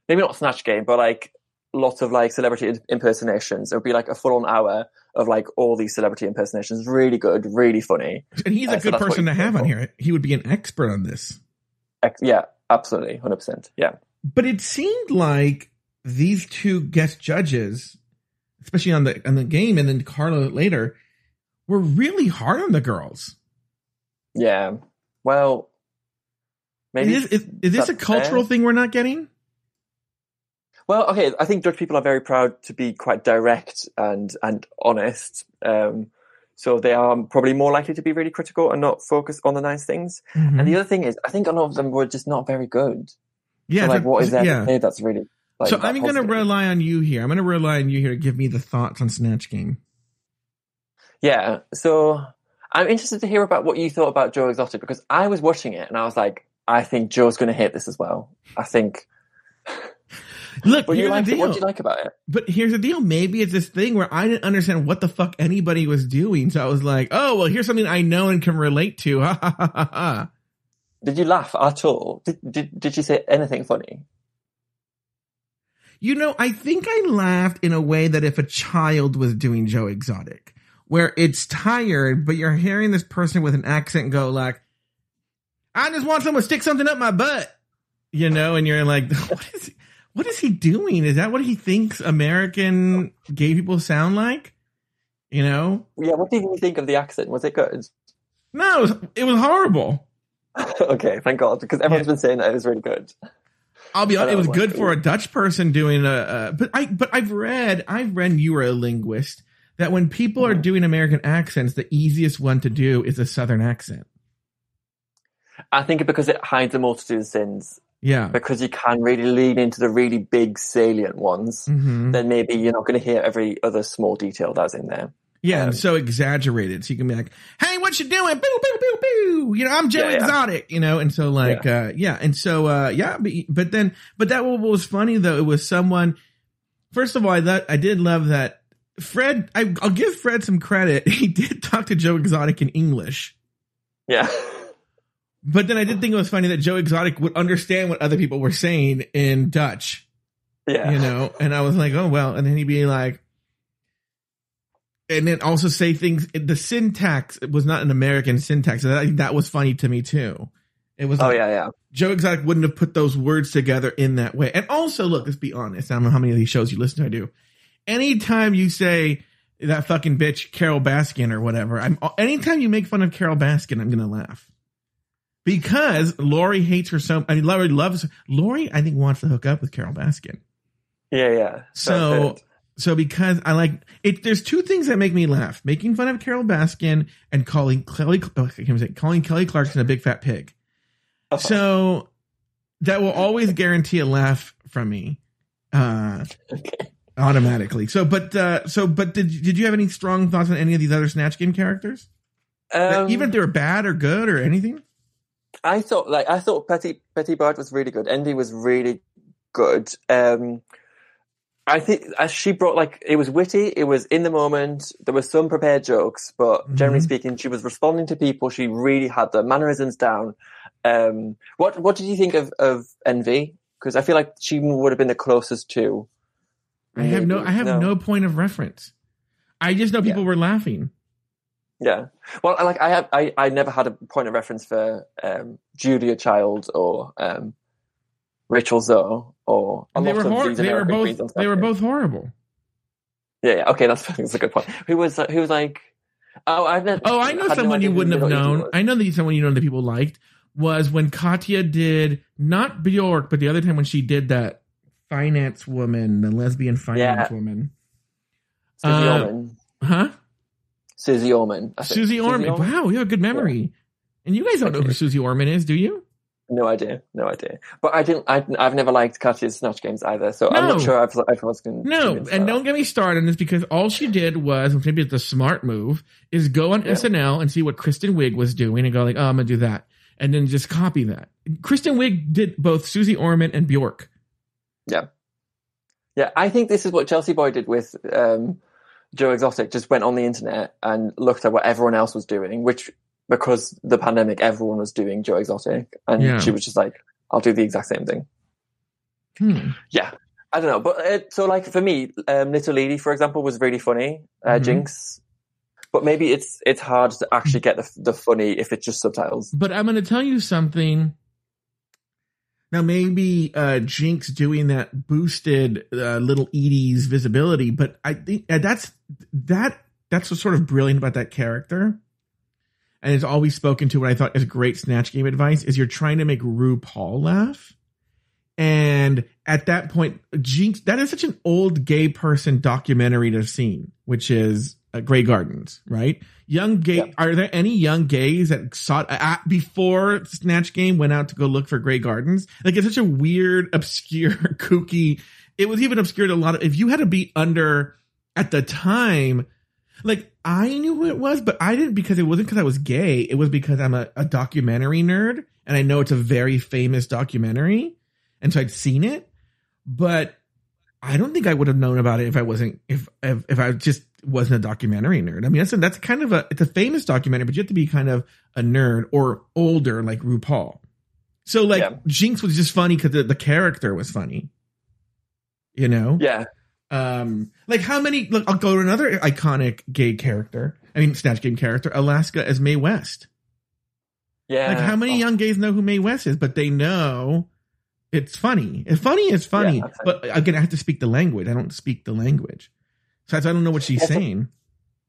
maybe not a Snatch Game, but like lots of like celebrity impersonations. It would be like a full-on hour of like all these celebrity impersonations. Really good, really funny. And he's a uh, good so person to have on here. He would be an expert on this. Ex- yeah, absolutely. one hundred percent. Yeah. But it seemed like these two guest judges... especially on the on the game, and then Carlo later, were really hard on the girls. Yeah. Well, maybe... Is, is, is this a cultural fair? thing we're not getting? Well, okay, I think Dutch people are very proud to be quite direct and, and honest. Um, so they are probably more likely to be really critical and not focus on the nice things. Mm-hmm. And the other thing is, I think a lot of them were just not very good. Yeah. So like, what is there yeah. to say that's really... Like so I'm going to rely on you here. I'm going to rely on you here to give me the thoughts on Snatch Game. Yeah. So I'm interested to hear about what you thought about Joe Exotic, because I was watching it and I was like, I think Joe's going to hate this as well. I think. Look, you like it? What do you like about it? But here's the deal. Maybe it's this thing where I didn't understand what the fuck anybody was doing. So I was like, oh, well, here's something I know and can relate to. Ha ha ha ha ha. Did you laugh at all? Did, did, did you say anything funny? You know, I think I laughed in a way that if a child was doing Joe Exotic, where it's tired, but you're hearing this person with an accent go like, I just want someone to stick something up my butt, you know, and you're like, what is he, what is he doing? Is that what he thinks American gay people sound like? You know? Yeah, what did you think of the accent? Was it good? No, it was, it was horrible. Okay, thank God, because everyone's yeah. been saying that it was really good. I'll be honest, it was good for a Dutch person doing a, uh, but I, but I've read, I've read, you were a linguist, that when people are doing American accents, the easiest one to do is a Southern accent. I think because it hides a multitude of sins. Yeah. Because you can really lean into the really big salient ones, mm-hmm. then maybe you're not going to hear every other small detail that's in there. Yeah, um, so exaggerated. So you can be like, hey, what you doing? Boo, boo, boo, boo. You know, I'm Joe yeah, Exotic, yeah. you know? And so like, yeah. uh, yeah. And so, uh, yeah, but, but then, but that what was funny though, it was someone, first of all, I thought, I did love that Fred, I, I'll give Fred some credit. He did talk to Joe Exotic in English. Yeah. But then I did think it was funny that Joe Exotic would understand what other people were saying in Dutch. Yeah. You know, and I was like, oh, well, and then he'd be like, and then also say things. The syntax was not an American syntax. And I think that was funny to me too. It was. Oh like, yeah, yeah. Joe Exotic wouldn't have put those words together in that way. And also, look, let's be honest. I don't know how many of these shows you listen to. I do. Anytime you say that fucking bitch Carol Baskin or whatever, I'm. Anytime you make fun of Carol Baskin, I'm gonna laugh because Lori hates her so. I mean, Lori loves Lori. I think wants to hook up with Carol Baskin. Yeah, yeah. So. So because I like it, there's two things that make me laugh: making fun of Carol Baskin and calling Kelly, oh, I can't say, calling Kelly Clarkson a big fat pig. Oh. So that will always guarantee a laugh from me, uh, okay. automatically. So, but uh, so, but did did you have any strong thoughts on any of these other Snatch Game characters, um, even if they were bad or good or anything? I thought like I thought Patty Patty Brard was really good. Envy was really good. Um, I think as she brought, like, it was witty, it was in the moment, there were some prepared jokes, but mm-hmm. generally speaking, she was responding to people, she really had the mannerisms down. Um, what what did you think of, of Envy? Because I feel like she would have been the closest to. I have no, I have no. no point of reference. I just know people yeah. were laughing. Yeah. Well, like, I, have, I I never had a point of reference for um, Julia Child or um, Rachel Zoe. Or a they, lot were of these they were both they were both horrible. Yeah, yeah. Okay, that's, that's a good point. Who was who was like? Oh, I've never, oh, I know someone no you wouldn't have known. I know that someone you know that people liked was when Katya did not Bjork, but the other time when she did that finance woman, the lesbian finance yeah. woman. Suze uh, Orman, huh? Suze Orman. Suze Orman. Orman. Wow, you have a good memory. Yeah. And you guys don't okay. know who Suze Orman is, do you? No idea, no idea. But I didn't. I, I've never liked Katya's Snatch Games either, so no. I'm not sure everyone's going to. No, and that. Don't get me started on this because all she did was, maybe it's a smart move, is go on yeah. S N L and see what Kristen Wiig was doing and go like, oh, I'm gonna do that, and then just copy that. Kristen Wiig did both Suze Orman and Bjork. Yeah, yeah. I think this is what Chelsea Boy did with um, Joe Exotic. Just went on the internet and looked at what everyone else was doing, which. Because the pandemic, everyone was doing Joe Exotic, and yeah. she was just like, "I'll do the exact same thing." Hmm. Yeah, I don't know, but it, so like for me, um, Little Lady, for example, was really funny, uh, mm-hmm. Jinx. But maybe it's it's hard to actually get the the funny if it's just subtitles. But I'm going to tell you something. Now maybe uh, Jinx doing that boosted uh, Little Edie's visibility, but I think uh, that's that that's what's sort of brilliant about that character. And it's always spoken to what I thought is great Snatch Game advice is you're trying to make RuPaul laugh. And at that point, Jinx, that is such an old gay person documentary to have seen, which is uh, Grey Gardens, right? Young gay. Yep. Are there any young gays that sought uh, before Snatch Game went out to go look for Grey Gardens? Like it's such a weird, obscure, kooky. It was even obscured a lot of, if you had to be under at the time, like, I knew who it was, but I didn't because it wasn't because I was gay. It was because I'm a, a documentary nerd, and I know it's a very famous documentary, and so I'd seen it. But I don't think I would have known about it if I wasn't if if, if I just wasn't a documentary nerd. I mean, that's that's kind of a it's a famous documentary, but you have to be kind of a nerd or older, like RuPaul. So like yeah. Jinx was just funny because the, the character was funny. you know? Yeah. Um, like how many, look, I'll go to another iconic gay character. I mean, Snatch Game character, Alaska as Mae West. Yeah. Like how many oh. young gays know who Mae West is, but they know it's funny. It's funny is funny, yeah, but again, I have to speak the language. I don't speak the language. So I don't know what she's that's saying.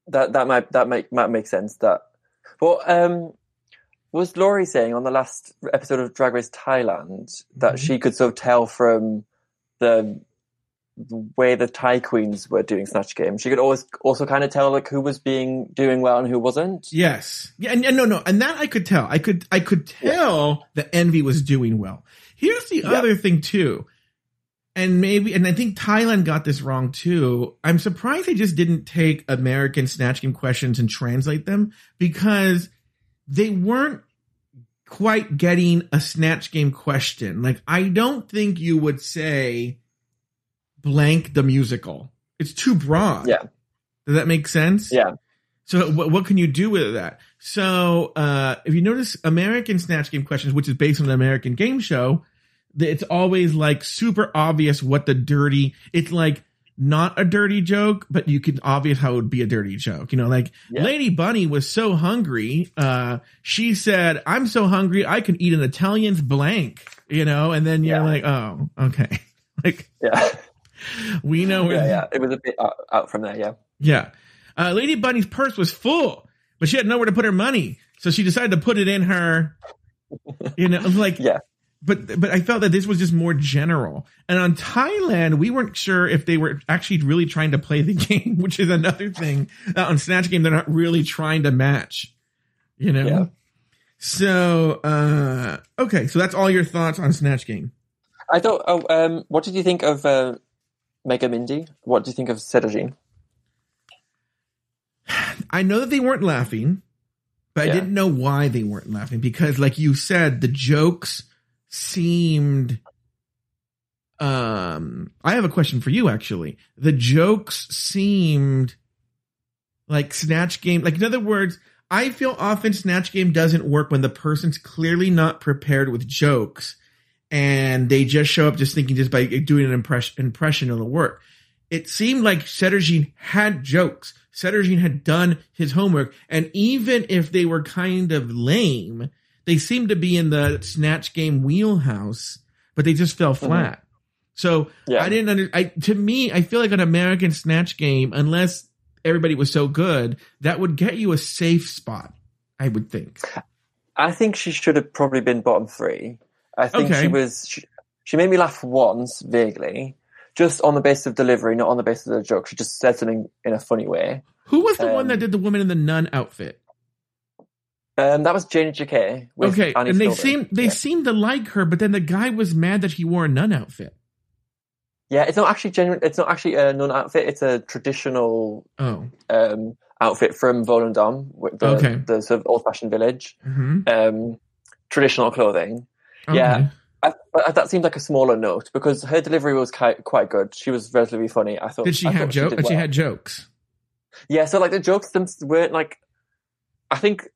A, that, that might, that might, might make sense. That, but, um, was Laurie saying on the last episode of Drag Race Thailand that mm-hmm. she could sort of tell from the, the way the Thai queens were doing Snatch Game, she could always also kind of tell like who was being doing well and who wasn't? Yes. Yeah, and, and no, no. And that I could tell. I could I could tell yeah. that Envy was doing well. Here's the yeah. other thing too. And maybe, and I think Thailand got this wrong too. I'm surprised they just didn't take American Snatch Game questions and translate them, because they weren't quite getting a Snatch Game question. Like, I don't think you would say blank the musical. It's too broad. Yeah. Does that make sense? Yeah. So what, what can you do with that? So uh, if you notice American Snatch Game questions, which is based on an American game show, it's always like super obvious what the dirty, it's like, not a dirty joke, but you can obvious how it would be a dirty joke. You know, like yeah. Lady Bunny was so hungry. Uh, she said, I'm so hungry, I can eat an Italian's blank, you know? And then you're yeah. like, oh, okay. Like, yeah, we know. Yeah, yeah. It was a bit out, out from there. Yeah. Yeah. Uh, Lady Bunny's purse was full, but she had nowhere to put her money. So she decided to put it in her, you know, like, yeah. But but I felt that this was just more general. And on Thailand, we weren't sure if they were actually really trying to play the game, which is another thing. Uh, on Snatch Game, they're not really trying to match, you know? Yeah. So, uh, okay. So that's all your thoughts on Snatch Game. I thought, oh, um, what did you think of uh, Mega Mindy? What do you think of Ceterjean? I know that they weren't laughing, but yeah. I didn't know why they weren't laughing. Because like you said, the jokes seemed um I have a question for you actually. The jokes seemed like Snatch Game, like in other words, I feel often Snatch Game doesn't work when the person's clearly not prepared with jokes and they just show up just thinking just by doing an impression impression of the work. It seemed like Ceterjean had jokes. Ceterjean had done his homework, and even if they were kind of lame, they seemed to be in the Snatch Game wheelhouse, but they just fell flat. Mm-hmm. So yeah. I didn't under, I, to me, I feel like an American Snatch Game, unless everybody was so good, that would get you a safe spot, I would think. I think she should have probably been bottom three. I think okay. she was, she, she made me laugh once, vaguely, just on the basis of delivery, not on the basis of the joke. She just said something in a funny way. Who was the um, one that did the woman in the nun outfit? Um, that was Janey Jacquet. Okay, Annie and they seemed, they yeah. seemed to like her, but then the guy was mad that he wore a nun outfit. Yeah, it's not actually genuine. It's not actually a nun outfit. It's a traditional oh. um, outfit from Volendam, the, okay. the sort of old-fashioned village. Mm-hmm. Um, traditional clothing. Okay. Yeah, I, I, that seemed like a smaller note because her delivery was quite, quite good. She was relatively funny. I thought. Did she I have jokes? She, well. she had jokes. Yeah, so like the jokes them weren't like. I think.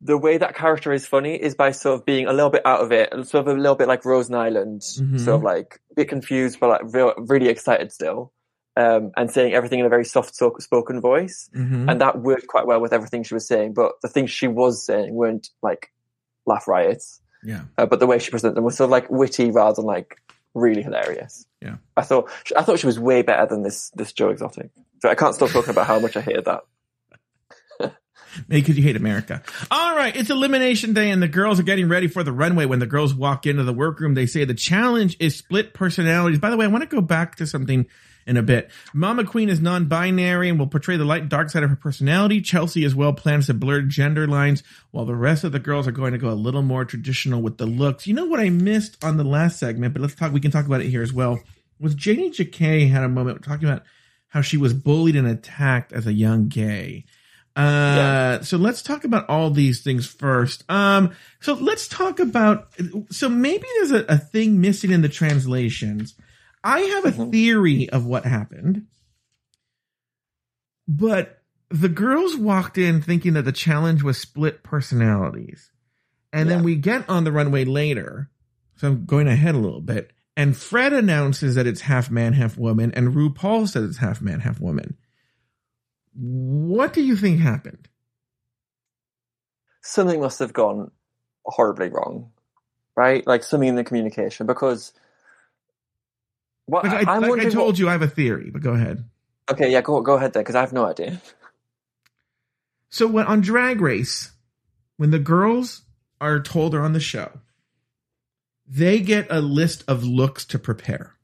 The way that character is funny is by sort of being a little bit out of it and sort of a little bit like Rosen Island, mm-hmm. sort of like a bit confused but like real, really excited still, um, and saying everything in a very soft so- spoken voice. Mm-hmm. And that worked quite well with everything she was saying, but the things she was saying weren't like laugh riots. Yeah. Uh, but the way she presented them was sort of like witty rather than like really hilarious. Yeah. I thought, I thought she was way better than this, this Joe Exotic. So I can't stop talking about how much I hated that. Maybe because you hate America. All right, it's elimination day, and the girls are getting ready for the runway. When the girls walk into the workroom, they say the challenge is split personalities. By the way, I want to go back to something in a bit. Mama Queen is non-binary and will portray the light and dark side of her personality. Chelsea as well plans to blur gender lines, while the rest of the girls are going to go a little more traditional with the looks. You know what I missed on the last segment, but let's talk. We can talk about it here as well. Was Janey Jacquet had a moment talking about how she was bullied and attacked as a young gay. Uh, yeah. So let's talk about all these things first. Um, so let's talk about, so maybe there's a, a thing missing in the translations. I have a mm-hmm. theory of what happened, but the girls walked in thinking that the challenge was split personalities. And yeah. then we get on the runway later. So I'm going ahead a little bit. And Fred announces that it's half man, half woman, and RuPaul says it's half man, half woman. What do you think happened? Something must have gone horribly wrong, right? Like something in the communication, because... Well, I, I, like I told what, you I have a theory, but go ahead. Okay, yeah, go, go ahead there, because I have no idea. So when on Drag Race, when the girls are told they're on the show, they get a list of looks to prepare,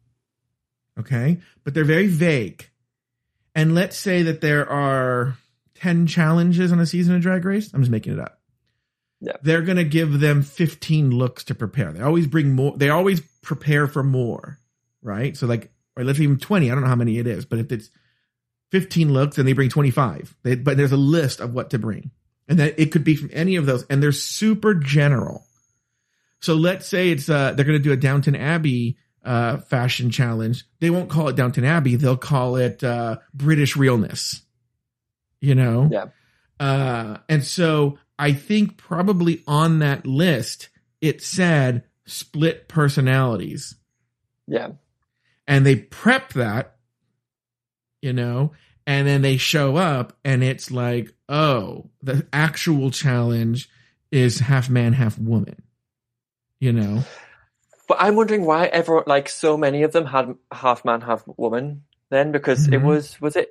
okay? But they're very vague. And let's say that there are ten challenges on a season of Drag Race. I'm just making it up. Yeah. They're going to give them fifteen looks to prepare. They always bring more. They always prepare for more, right? So like, or let's even twenty. I don't know how many it is, but if it's fifteen looks and they bring twenty-five, they, but there's a list of what to bring. And that it could be from any of those. And they're super general. So let's say it's uh, they're going to do a Downton Abbey uh, fashion challenge. They won't call it Downton Abbey. They'll call it uh, British realness, you know? Yeah. Uh, and so I think probably on that list, it said split personalities. Yeah. And they prep that, you know, and then they show up and it's like, oh, the actual challenge is half man, half woman. You know, but I'm wondering why ever like so many of them had half man, half woman then, because mm-hmm. it was was it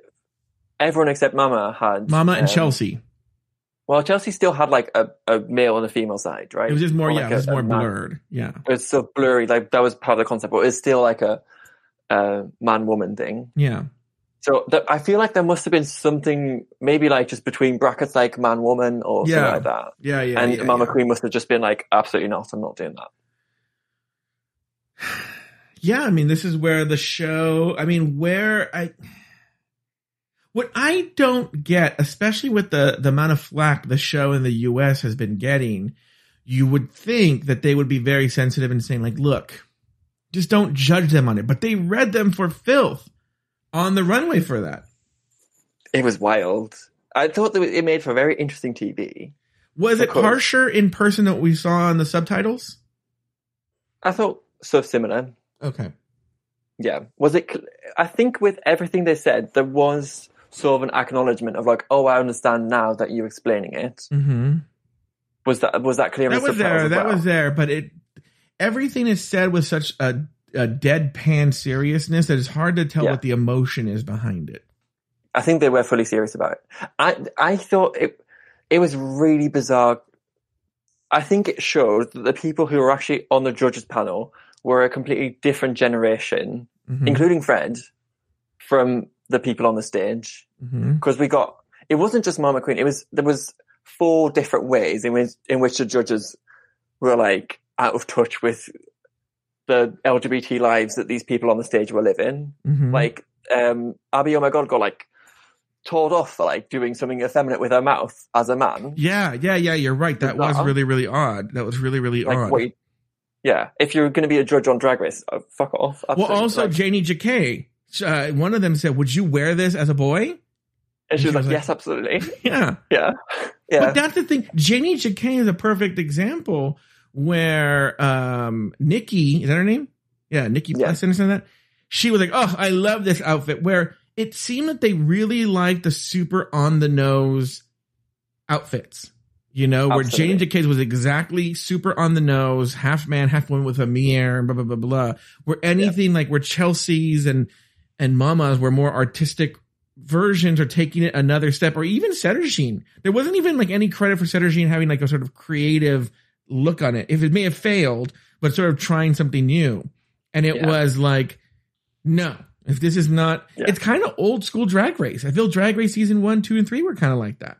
everyone except Mama had Mama um, and Chelsea. Well, Chelsea still had like a, a male and a female side, right? It was just more, or, yeah, like it was a, more a blurred, man. Yeah. It was so blurry, like that was part of the concept, but it's still like a, a man woman thing, yeah. So th- I feel like there must have been something, maybe like just between brackets, like man, woman, or yeah. something like that. Yeah, yeah. And yeah, Mama yeah. Queen must have just been like, absolutely not, I'm not doing that. Yeah, I mean, this is where the show, I mean, where I, what I don't get, especially with the, the amount of flack the show in the U S has been getting, you would think that they would be very sensitive and saying like, look, just don't judge them on it. But they read them for filth on the runway for that. It was wild. I thought that it made for very interesting T V. Was it harsher in person than what we saw in the subtitles? I thought so, similar. Okay. Yeah. Was it? I think with everything they said, there was sort of an acknowledgement of like, oh, I understand now that you're explaining it. Mm-hmm. Was that was that clear? That was there. That was there. But it everything is said with such a. a deadpan seriousness that it's hard to tell yeah. what the emotion is behind it. I think they were fully serious about it. I I thought it it was really bizarre. I think it showed that the people who were actually on the judges panel were a completely different generation, mm-hmm. including Fred, from the people on the stage. Because mm-hmm. we got, it wasn't just Mama Queen, it was, there was four different ways in which, in which the judges were like out of touch with the L G B T lives that these people on the stage were living. Mm-hmm. Like, um, Abby, oh my God, got like told off for like doing something effeminate with her mouth as a man. Yeah, yeah, yeah, you're right. That was really, really odd. That was really, really like, odd. Wait, yeah, if you're going to be a judge on Drag Race, uh, fuck off. Absolutely. Well, also, like, Janey Jacquet, uh, one of them said, would you wear this as a boy? And she was, she was like, like, yes, absolutely. Yeah. Yeah. Yeah. But that's the thing. Janey Jacquet is a perfect example. Where um, Nikki, is that her name? Yeah, Nikki yeah. Plessin or something like that. She was like, oh, I love this outfit. Where it seemed that they really liked the super on-the-nose outfits. You know, Absolutely. Where Jane Jacquez was exactly super on-the-nose, half man, half woman with a mirror, and blah, blah, blah, blah. Where anything yeah. like where Chelsea's and, and Mama's were more artistic versions or taking it another step. Or even Ceterjean. There wasn't even like any credit for Ceterjean having like a sort of creative look on it. If it may have failed, but sort of trying something new. And it yeah. was like, no, if this is not, yeah. it's kind of old school Drag Race. I feel Drag Race season one, two, and three were kind of like that.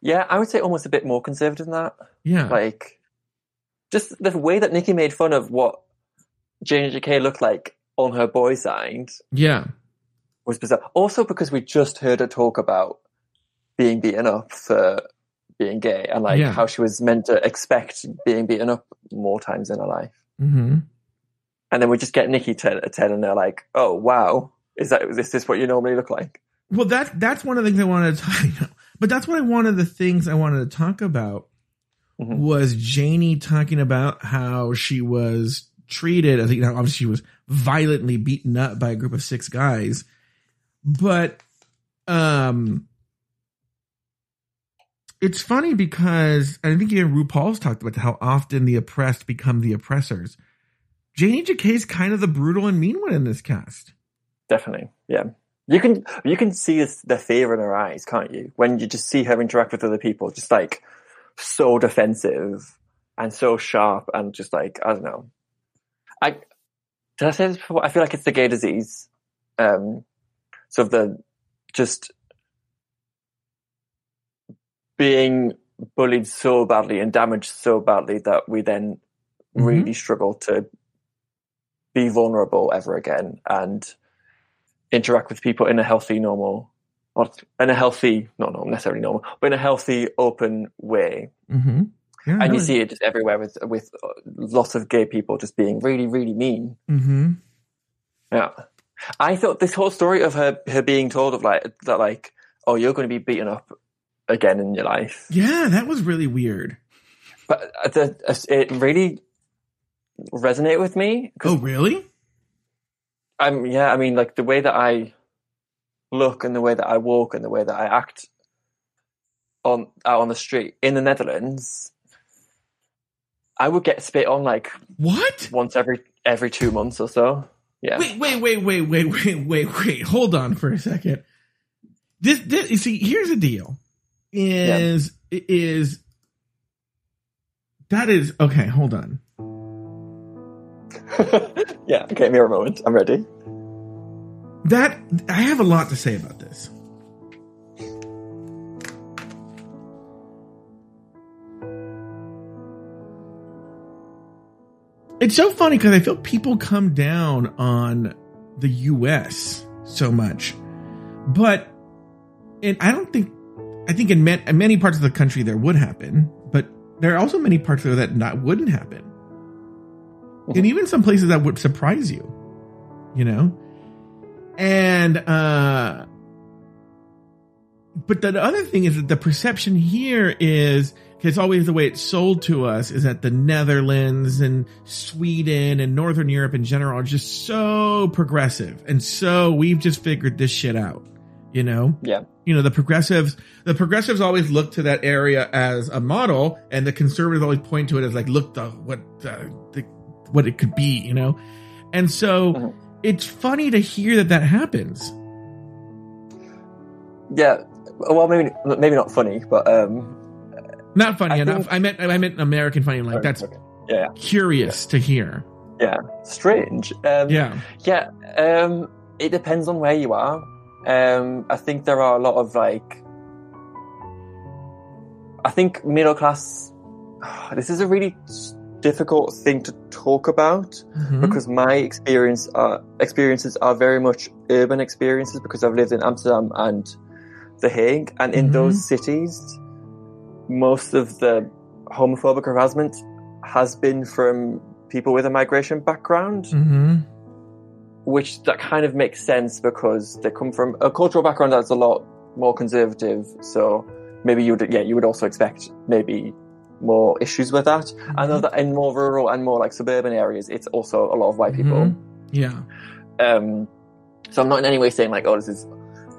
Yeah, I would say almost a bit more conservative than that. Yeah. Like, just the way that Nikki made fun of what Janey Jacquet looked like on her boy side. Yeah. Was bizarre. Also because we just heard her talk about being beaten up for being gay and like yeah. how she was meant to expect being beaten up more times in her life. Mm-hmm. And then we just get Nikki t- telling her like, oh, wow, is that, is this what you normally look like? Well, that, that's one of the things I wanted to talk about, but that's what I, one of the things I wanted to talk about mm-hmm. was Janey talking about how she was treated. I think now obviously she was violently beaten up by a group of six guys, but um, it's funny because I think even RuPaul's talked about how often the oppressed become the oppressors. Janey Jacquet is kind of the brutal and mean one in this cast. Definitely, yeah. You can you can see the fear in her eyes, can't you? When you just see her interact with other people, just like so defensive and so sharp and just like, I don't know. I did I say this before? I feel like it's the gay disease. Um, sort of the just being bullied so badly and damaged so badly that we then mm-hmm. really struggle to be vulnerable ever again and interact with people in a healthy, normal, or in a healthy, not necessarily normal, but in a healthy, open way. Mm-hmm. Yeah, and no, you see it just everywhere with with lots of gay people just being really, really mean. Mm-hmm. Yeah, I thought this whole story of her her being told of like that, like, oh, you're going to be beaten up again in your life. Yeah, that was really weird. But the, it really resonated with me. Oh, really? Um, yeah, I mean, like, the way that I look and the way that I walk and the way that I act on out on the street in the Netherlands, I would get spit on, like... What? Once every every two months or so. Yeah. Wait, wait, wait, wait, wait, wait, wait, wait. Hold on for a second. This, this, you see, here's the deal. Is, yeah. is... That is... Okay, hold on. Yeah, okay, mirror moment. I'm ready. That, I have a lot to say about this. It's so funny because I feel people come down on the U S so much. But, and I don't think, I think in many parts of the country there would happen, but there are also many parts there that not wouldn't happen. And even some places that would surprise you, you know? And, uh, but the other thing is that the perception here is, because always the way it's sold to us is that the Netherlands and Sweden and Northern Europe in general are just so progressive. And so we've just figured this shit out, you know? Yeah. You know, the progressives, the progressives always look to that area as a model, and the conservatives always point to it as like, look, the, what, the, the what it could be, you know? And so mm-hmm. it's funny to hear that that happens. Yeah. Well, maybe maybe not funny, but um not funny I enough think... I meant I meant American funny, like, oh, that's okay. Yeah, curious yeah. to hear. Yeah, strange. um yeah yeah um it depends on where you are. um I think there are a lot of like I think middle class oh, this is a really difficult thing to talk about mm-hmm. because my experience are, experiences are very much urban experiences because I've lived in Amsterdam and The Hague, and in mm-hmm. those cities most of the homophobic harassment has been from people with a migration background mm-hmm. which that kind of makes sense because they come from a cultural background that's a lot more conservative, so maybe you would yeah you would also expect maybe more issues with that. Mm-hmm. I know that in more rural and more like suburban areas it's also a lot of white people. Mm-hmm. Yeah. Um so I'm not in any way saying like, oh, this is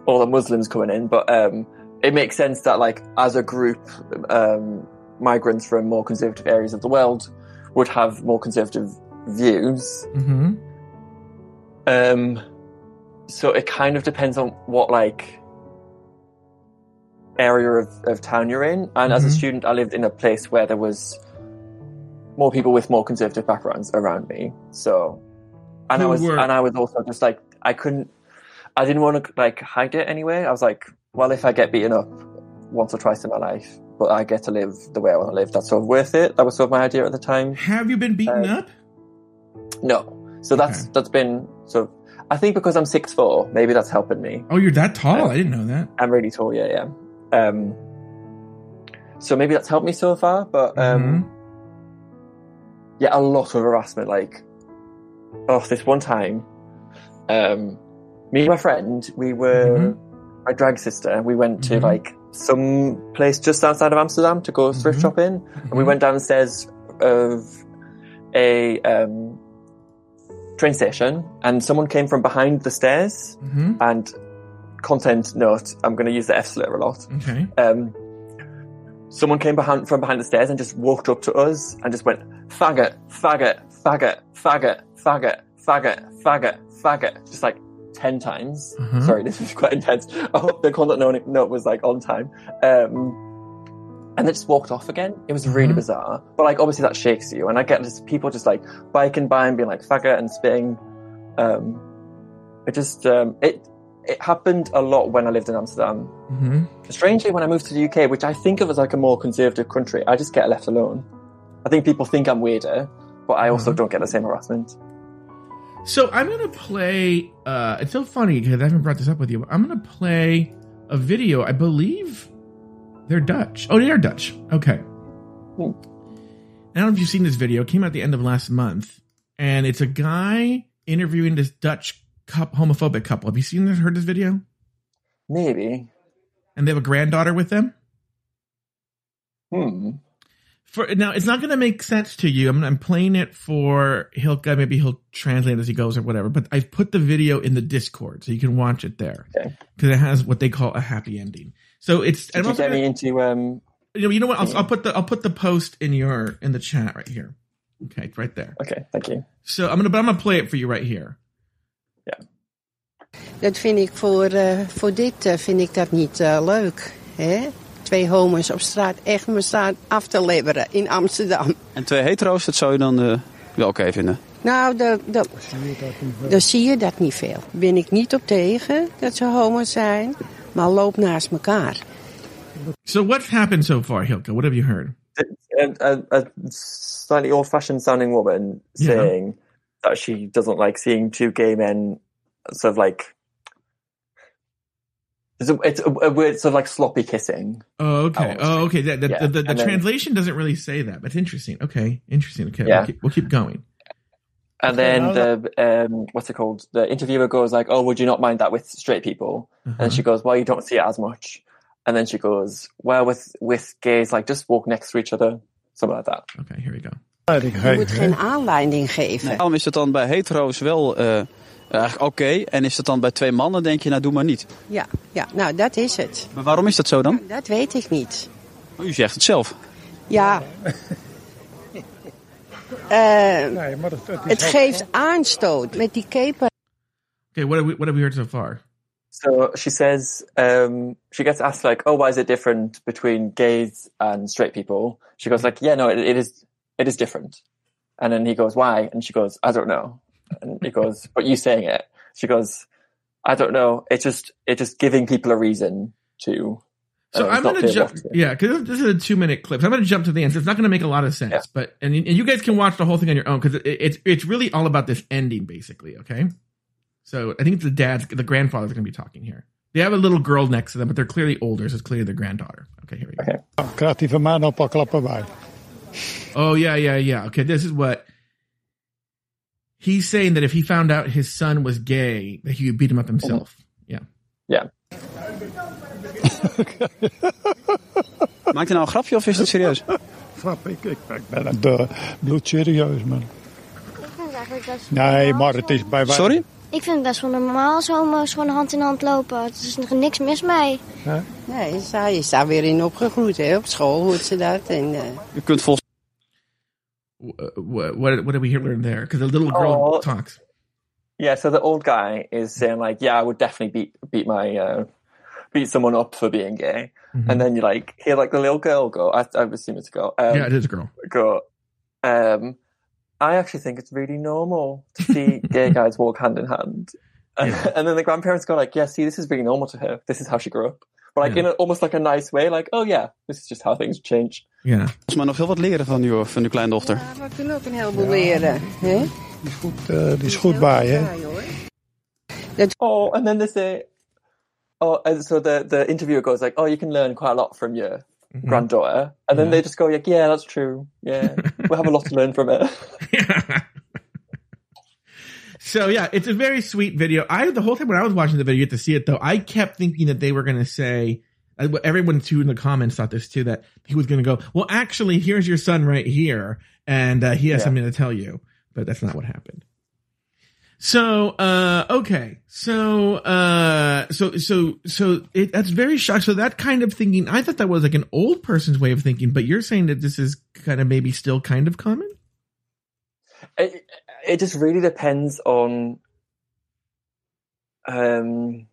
all the Muslims coming in, but um it makes sense that like as a group um migrants from more conservative areas of the world would have more conservative views. Mm-hmm. Um so it kind of depends on what like area of, of town you're in, and mm-hmm. as a student I lived in a place where there was more people with more conservative backgrounds around me, so and Who I was were... and I was also just like I couldn't I didn't want to like hide it anyway. I was like, well, if I get beaten up once or twice in my life but I get to live the way I want to live, that's sort of worth it. That was sort of my idea at the time. Have you been beaten um, up? No, so okay. that's that's been sort of I think because I'm six foot four, maybe that's helping me. Oh, you're that tall? um, I didn't know that. I'm really tall, yeah yeah Um, so maybe that's helped me so far, but um, mm-hmm. yeah, a lot of harassment. Like, oh, this one time, um, me and my friend, we were mm-hmm. my drag sister. We went mm-hmm. to like some place just outside of Amsterdam to go thrift mm-hmm. shopping, mm-hmm. and we went downstairs of a um, train station and someone came from behind the stairs mm-hmm. and content note, I'm going to use the F slur a lot. Okay. Um, someone came behind from behind the stairs and just walked up to us and just went, faggot, faggot, faggot, faggot, faggot, faggot, faggot, faggot. Just like ten times. Mm-hmm. Sorry, this was quite intense. I hope the content note was like on time. Um, And they just walked off again. It was really mm-hmm. bizarre. But, like, obviously that shakes you. And I get just people just, like, biking by and being, like, faggot and spitting. Um, it just... Um, it it happened a lot when I lived in Amsterdam. Mm-hmm. Strangely, when I moved to the U K, which I think of as, like, a more conservative country, I just get left alone. I think people think I'm weirder, but I also mm-hmm. don't get the same harassment. So I'm going to play... Uh, it's so funny, because I haven't brought this up with you, but I'm going to play a video, I believe... They're Dutch. Oh, they are Dutch. Okay. Mm. I don't know if you've seen this video. It came out at the end of last month. And it's a guy interviewing this Dutch couple, homophobic couple. Have you seen this, heard this video? Maybe. And they have a granddaughter with them? Hmm. For, now, it's not going to make sense to you. I'm, I'm playing it for Hielke. Maybe he'll translate as he goes or whatever. But I've put the video in the Discord, so you can watch it there. Okay. Because it has what they call a happy ending. So it's. Did you get me into um? You know, you know what? I'll, I'll put the I'll put the post in your in the chat right here. Okay, it's right there. Okay, thank you. So I'm gonna but I'm gonna play it for you right here. Yeah. Dat vind ik voor uh, voor dit uh, vind ik dat niet uh, leuk, hè? Twee homo's op straat echt me staan af te lebberen in Amsterdam. En twee hetero's, dat zou je dan uh, wel oké okay vinden? Nou, dan da, da zie je dat niet veel. Ben ik niet op tegen dat ze homo's zijn. So what's happened so far, Hielke? What have you heard? A, a, a slightly old-fashioned sounding woman yeah. saying that she doesn't like seeing two gay men sort of like... It's a, it's a, a weird sort of like sloppy kissing. Oh, okay. Oh, okay. The, the, yeah. the, the, the translation then, doesn't really say that, but it's interesting. Okay, interesting. Okay, yeah. we'll, keep, we'll keep going. And then the, um, what's it called? The interviewer goes like, oh, would you not mind that with straight people? Uh-huh. And she goes, well, you don't see it as much. And then she goes, well, with, with gays, like just walk next to each other. Something like that. Okay, here we go. Je moet geen aanleiding geven. Waarom is het dan bij hetero's wel uh, uh, oké? Okay. En is het dan bij twee mannen, denk je, nou doe maar niet? Ja, ja, nou dat is het. Maar waarom is dat zo dan? Dat weet ik niet. Oh, u zegt het zelf. Ja. Uh, nee, maar dat, dat het geeft aanstoot met die keper. Okay, what have we, what have we heard so far? So she says, um, she gets asked like, oh, why is it different between gays and straight people? She goes like, yeah, no, it, it is it is different. And then he goes, why? And she goes, I don't know. And he goes, but you saying it. She goes, I don't know. It's just it's just giving people a reason to... So um, I'm going to jump, yeah, because this is a two-minute clip. So I'm going to jump to the end. So it's not going to make a lot of sense, yeah. but and, and you guys can watch the whole thing on your own because it, it's it's really all about this ending, basically. Okay, so I think it's the dad's, the grandfather's going to be talking here. They have a little girl next to them, but they're clearly older, so it's clearly their granddaughter. Okay, here we go. Okay. Krijgt die van mij nou een paar klappen bij. Oh yeah, yeah, yeah. Okay, this is what he's saying, that if he found out his son was gay, that he would beat him up himself. Mm-hmm. Yeah. Yeah. Maakt hij nou een grapje of is het serieus? Grap, ik, ik, ik ben het uh, bloedserieus, man. Ik vind het eigenlijk best wel nee, maar het is bij wij... Sorry? Ik vind het best wel normaal als homo's gewoon hand in hand lopen. Er is nog niks mis mee. Huh? Nee, zij is daar weer in opgegroeid, hè? Op school hoort ze dat. En, uh... Je kunt volgens... What, what, what did we hear learn there? Because the little girl oh. talks. Yeah, so the old guy is saying like, yeah, I would definitely beat, beat my... Uh... beat someone up for being gay. Mm-hmm. And then you like hear like the little girl go, I, I assume it's a girl. Um, yeah, it is a girl. Go, um, I actually think it's really normal to see gay guys walk hand in hand. And, yeah. and then the grandparents go like, yeah, see, this is really normal to her. This is how she grew up. But like yeah. in a, almost like a nice way, like, oh yeah, this is just how things change. Yeah. Volgens mij nog heel wat leren van uw, van uw kleindochter. Ja, we kunnen ook een heleboel ja. leren. Hè? Die is goed, uh, die is goed bij, hè? Oh, and then they say, oh, and so the, the interviewer goes like, oh, you can learn quite a lot from your mm-hmm. granddaughter. And yeah. then they just go like, yeah, that's true. Yeah, we'll have a lot to learn from it. Yeah. So, yeah, it's a very sweet video. I The whole time when I was watching the video, you get to see it, though, I kept thinking that they were going to say, everyone, too, in the comments thought this, too, that he was going to go, well, actually, here's your son right here, and uh, he has yeah. something to tell you. But that's not what happened. So, uh, okay. So, uh, so, so, so it, that's very shocking. So that kind of thinking, I thought that was like an old person's way of thinking, but you're saying that this is kind of maybe still kind of common? It, it just really depends on, um,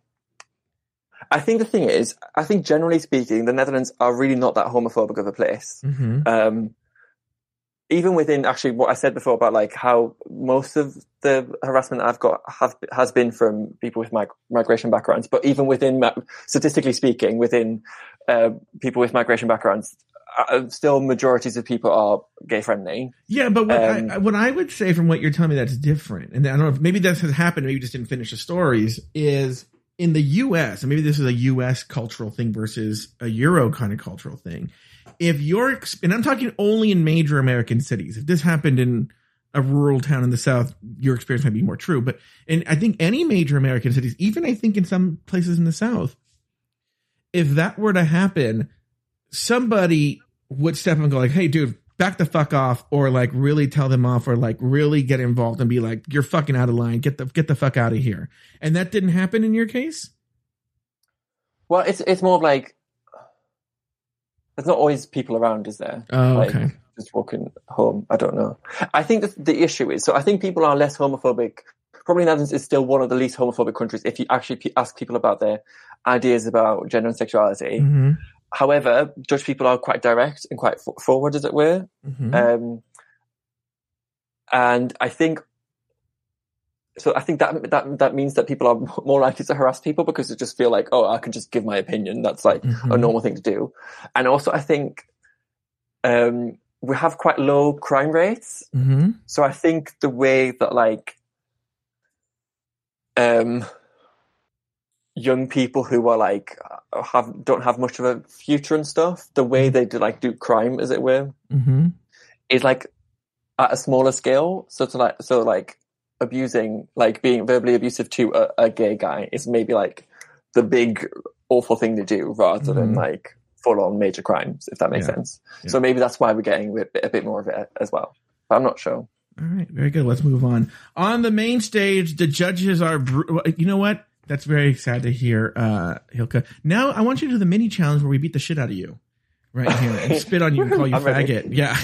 I think the thing is, I think generally speaking, the Netherlands are really not that homophobic of a place. Mm-hmm. Um, even within actually what I said before about like how most of the harassment I've got have, has been from people with mig- migration backgrounds, but even within, statistically speaking, within uh, people with migration backgrounds, uh, still majorities of people are gay friendly. Yeah, but what, um, I, what I would say from what you're telling me that's different, and I don't know if maybe that has happened, maybe you just didn't finish the stories, is in the U S, and maybe this is a U S cultural thing versus a Euro kind of cultural thing. If you're, and I'm talking only in major American cities, if this happened in a rural town in the South, your experience might be more true. But and I think any major American cities, even I think in some places in the South, if that were to happen, somebody would step up and go like, hey, dude, back the fuck off, or like really tell them off, or like really get involved and be like, you're fucking out of line. Get the get the fuck out of here. And that didn't happen in your case? Well, it's it's more of like, there's not always people around, is there? Oh, okay. Like, just walking home. I don't know. I think the, the issue is, so I think people are less homophobic. Probably Netherlands is still one of the least homophobic countries if you actually p- ask people about their ideas about gender and sexuality. Mm-hmm. However, Dutch people are quite direct and quite f- forward, as it were. Mm-hmm. Um, and I think, so I think that, that, that means that people are more likely to harass people because they just feel like, oh, I can just give my opinion. That's like mm-hmm. a normal thing to do. And also I think, um, we have quite low crime rates. Mm-hmm. So I think the way that like, um, young people who are like, have, don't have much of a future and stuff, the way they do like do crime, as it were, mm-hmm. is like at a smaller scale. So to like, so like, abusing, like being verbally abusive to a, a gay guy is maybe like the big awful thing to do rather mm. than like full on major crimes, if that makes yeah. sense. Yeah. So maybe that's why we're getting a bit, a bit more of it as well. But I'm not sure. All right. Very good. Let's move on. On the main stage, the judges are, br- you know what? That's very sad to hear, uh, Hielke. Now I want you to do the mini challenge where we beat the shit out of you right here and spit on you and call you I'm faggot. Ready. Yeah.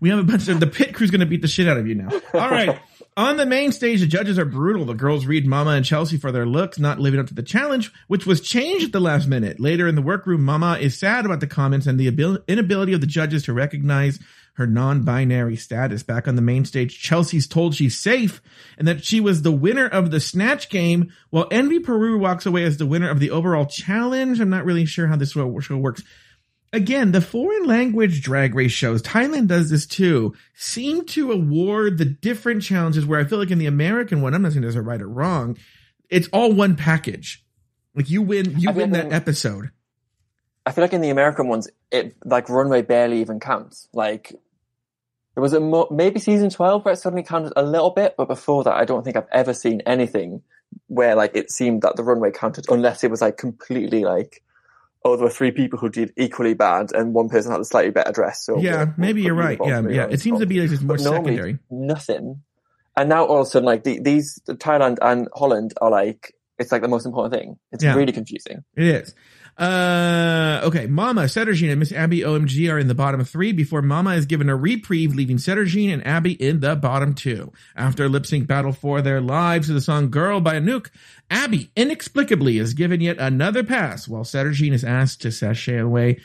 We have a bunch of, the pit crew's going to beat the shit out of you now. All right. On the main stage, the judges are brutal. The girls read Mama and Chelsea for their looks, not living up to the challenge, which was changed at the last minute. Later in the workroom, Mama is sad about the comments and the abil- inability of the judges to recognize her non-binary status. Back on the main stage, Chelsea's told she's safe and that she was the winner of the Snatch Game, while Envy Peru walks away as the winner of the overall challenge. I'm not really sure how this show works. Again, the foreign language drag race shows, Thailand does this too, seem to award the different challenges where I feel like in the American one, I'm not saying there's a right or wrong, it's all one package. Like you win, you I win that in, episode. I feel like in the American ones, it like runway barely even counts. Like there was a mo- maybe season twelve where it suddenly counted a little bit, but before that, I don't think I've ever seen anything where like it seemed that the runway counted unless it was like completely like, oh, there were three people who did equally bad and one person had a slightly better dress. So yeah, we'll, maybe we'll you're right. Yeah, yeah. It seems to be like it's more secondary. Nothing. And now all of a sudden, like the, these, Thailand and Holland are like, it's like the most important thing. It's yeah. really confusing. It is. Uh, okay, Mama, Ceterjean, and Miss Abby O M G are in the bottom three before Mama is given a reprieve, leaving Ceterjean and Abby in the bottom two. After a lip-sync battle for their lives to the song Girl by Anouk, Abby inexplicably is given yet another pass while Ceterjean is asked to sashay away.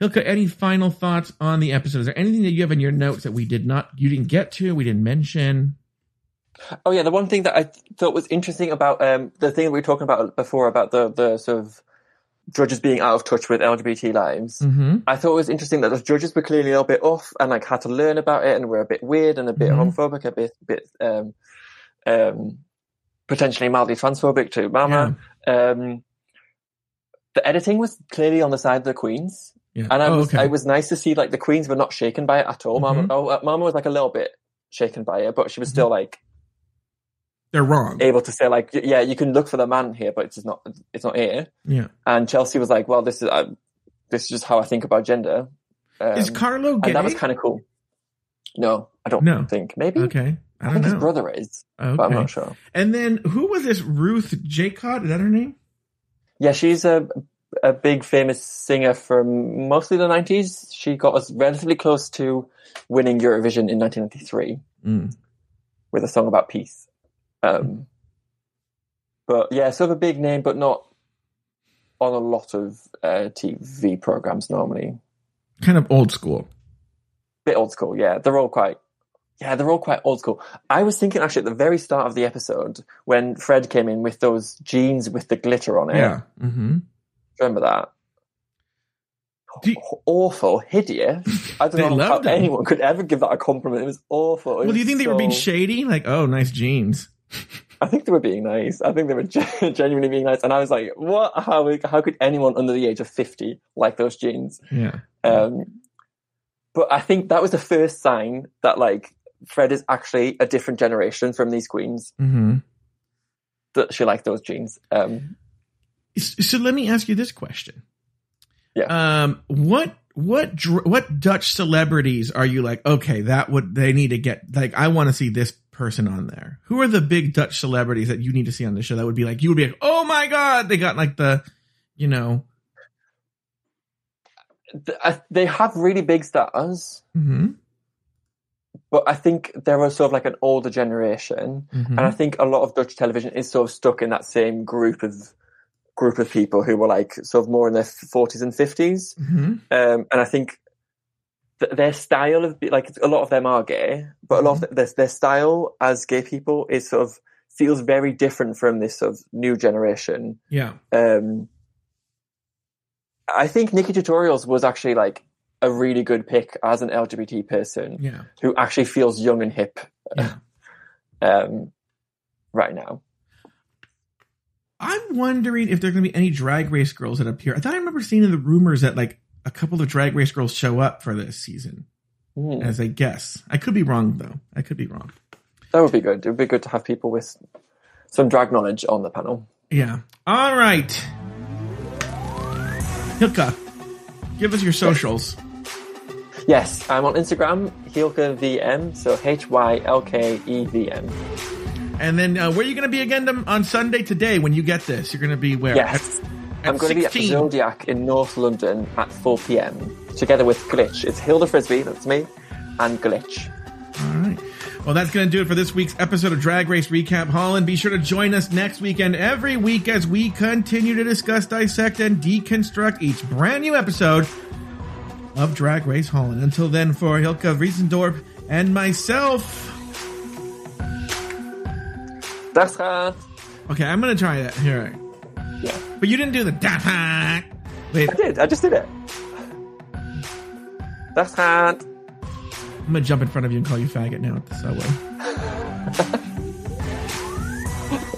Hielke, any final thoughts on the episode? Is there anything that you have in your notes that we did not, you didn't get to, we didn't mention? Oh yeah, the one thing that I thought was interesting about, um, the thing that we were talking about before about the, the sort of judges being out of touch with L G B T lives. Mm-hmm. I thought it was interesting that those judges were clearly a little bit off and like had to learn about it and were a bit weird and a bit mm-hmm. homophobic, a bit, bit um, um, potentially mildly transphobic to Mama. Yeah. Um, the editing was clearly on the side of the Queens. Yeah. And I oh, was, okay. it was nice to see like the Queens were not shaken by it at all. Mm-hmm. Mama, oh, Mama was like a little bit shaken by it, but she was mm-hmm. still like, they're wrong. Able to say like, yeah, you can look for the man here, but it's just not, it's not here. Yeah. And Chelsea was like, well, this is, uh, this is just how I think about gender. Um, is Carlo gay? And that was kind of cool. No, I don't no. think. Maybe. Okay. I, I don't think know. His brother is, okay. But I'm not sure. And then who was this Ruth Jacot? Is that her name? Yeah, she's a a big famous singer from mostly the nineties. She got us relatively close to winning Eurovision in nineteen ninety-three mm. with a song about peace. Um, mm. But yeah, sort of a big name, but not on a lot of uh, T V programs normally. Kind of old school. Bit old school, yeah. They're all quite... Yeah, they're all quite old school. I was thinking actually at the very start of the episode when Fred came in with those jeans with the glitter on it. Yeah. Mm-hmm. Remember that? You... Awful, hideous. I don't know how them. anyone could ever give that a compliment. It was awful. It well, was do you think so... they were being shady? Like, oh, nice jeans. I think they were being nice. I think they were genuinely being nice. And I was like, what? How, how could anyone under the age of fifty like those jeans? Yeah. Um, but I think that was the first sign that, like, Fred is actually a different generation from these queens. Mm-hmm. That she liked those jeans. Um, so let me ask you this question. Yeah. Um, what what what Dutch celebrities are you like? Okay, that would they need to get like I want to see this person on there. Who are the big Dutch celebrities that you need to see on the show? That would be like you would be like, oh my god, they got like the, you know, they have really big stars. Mm-hmm. But I think there are sort of like an older generation, mm-hmm. and I think a lot of Dutch television is sort of stuck in that same group of group of people who were like sort of more in their forties and fifties. Mm-hmm. Um, and I think th- their style of like a lot of them are gay, but mm-hmm. a lot of their their style as gay people is sort of feels very different from this sort of new generation. Yeah. Um, I think Nikki Tutorials was actually like a really good pick as an L G B T person, yeah. who actually feels young and hip, yeah. um, right now. I'm wondering if there are going to be any Drag Race girls that appear. I thought I remember seeing in the rumors that like a couple of Drag Race girls show up for this season, mm. as a guess. I could be wrong though. I could be wrong. That would be good. It would be good to have people with some drag knowledge on the panel. Yeah. All right. Hielke, give us your socials. Yes, I'm on Instagram, HielkeVM, so H Y L K E V M. And then uh, where are you going to be again on Sunday today when you get this? You're going to be where? Yes, at, at I'm going to be at the Zodiac in North London at four p.m. together with Glitch. It's Hilda Frisbee, that's me, and Glitch. All right. Well, that's going to do it for this week's episode of Drag Race Recap Holland. Be sure to join us next week and every week as we continue to discuss, dissect, and deconstruct each brand new episode of Drag Race Holland. Until then, for Hielke Vriesendorp and myself... That's right. Okay, I'm going to try that. Here. Yeah. But you didn't do the... Wait. I did. I just did it. That's right. I'm going to jump in front of you and call you faggot now at the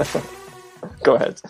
subway. Go ahead.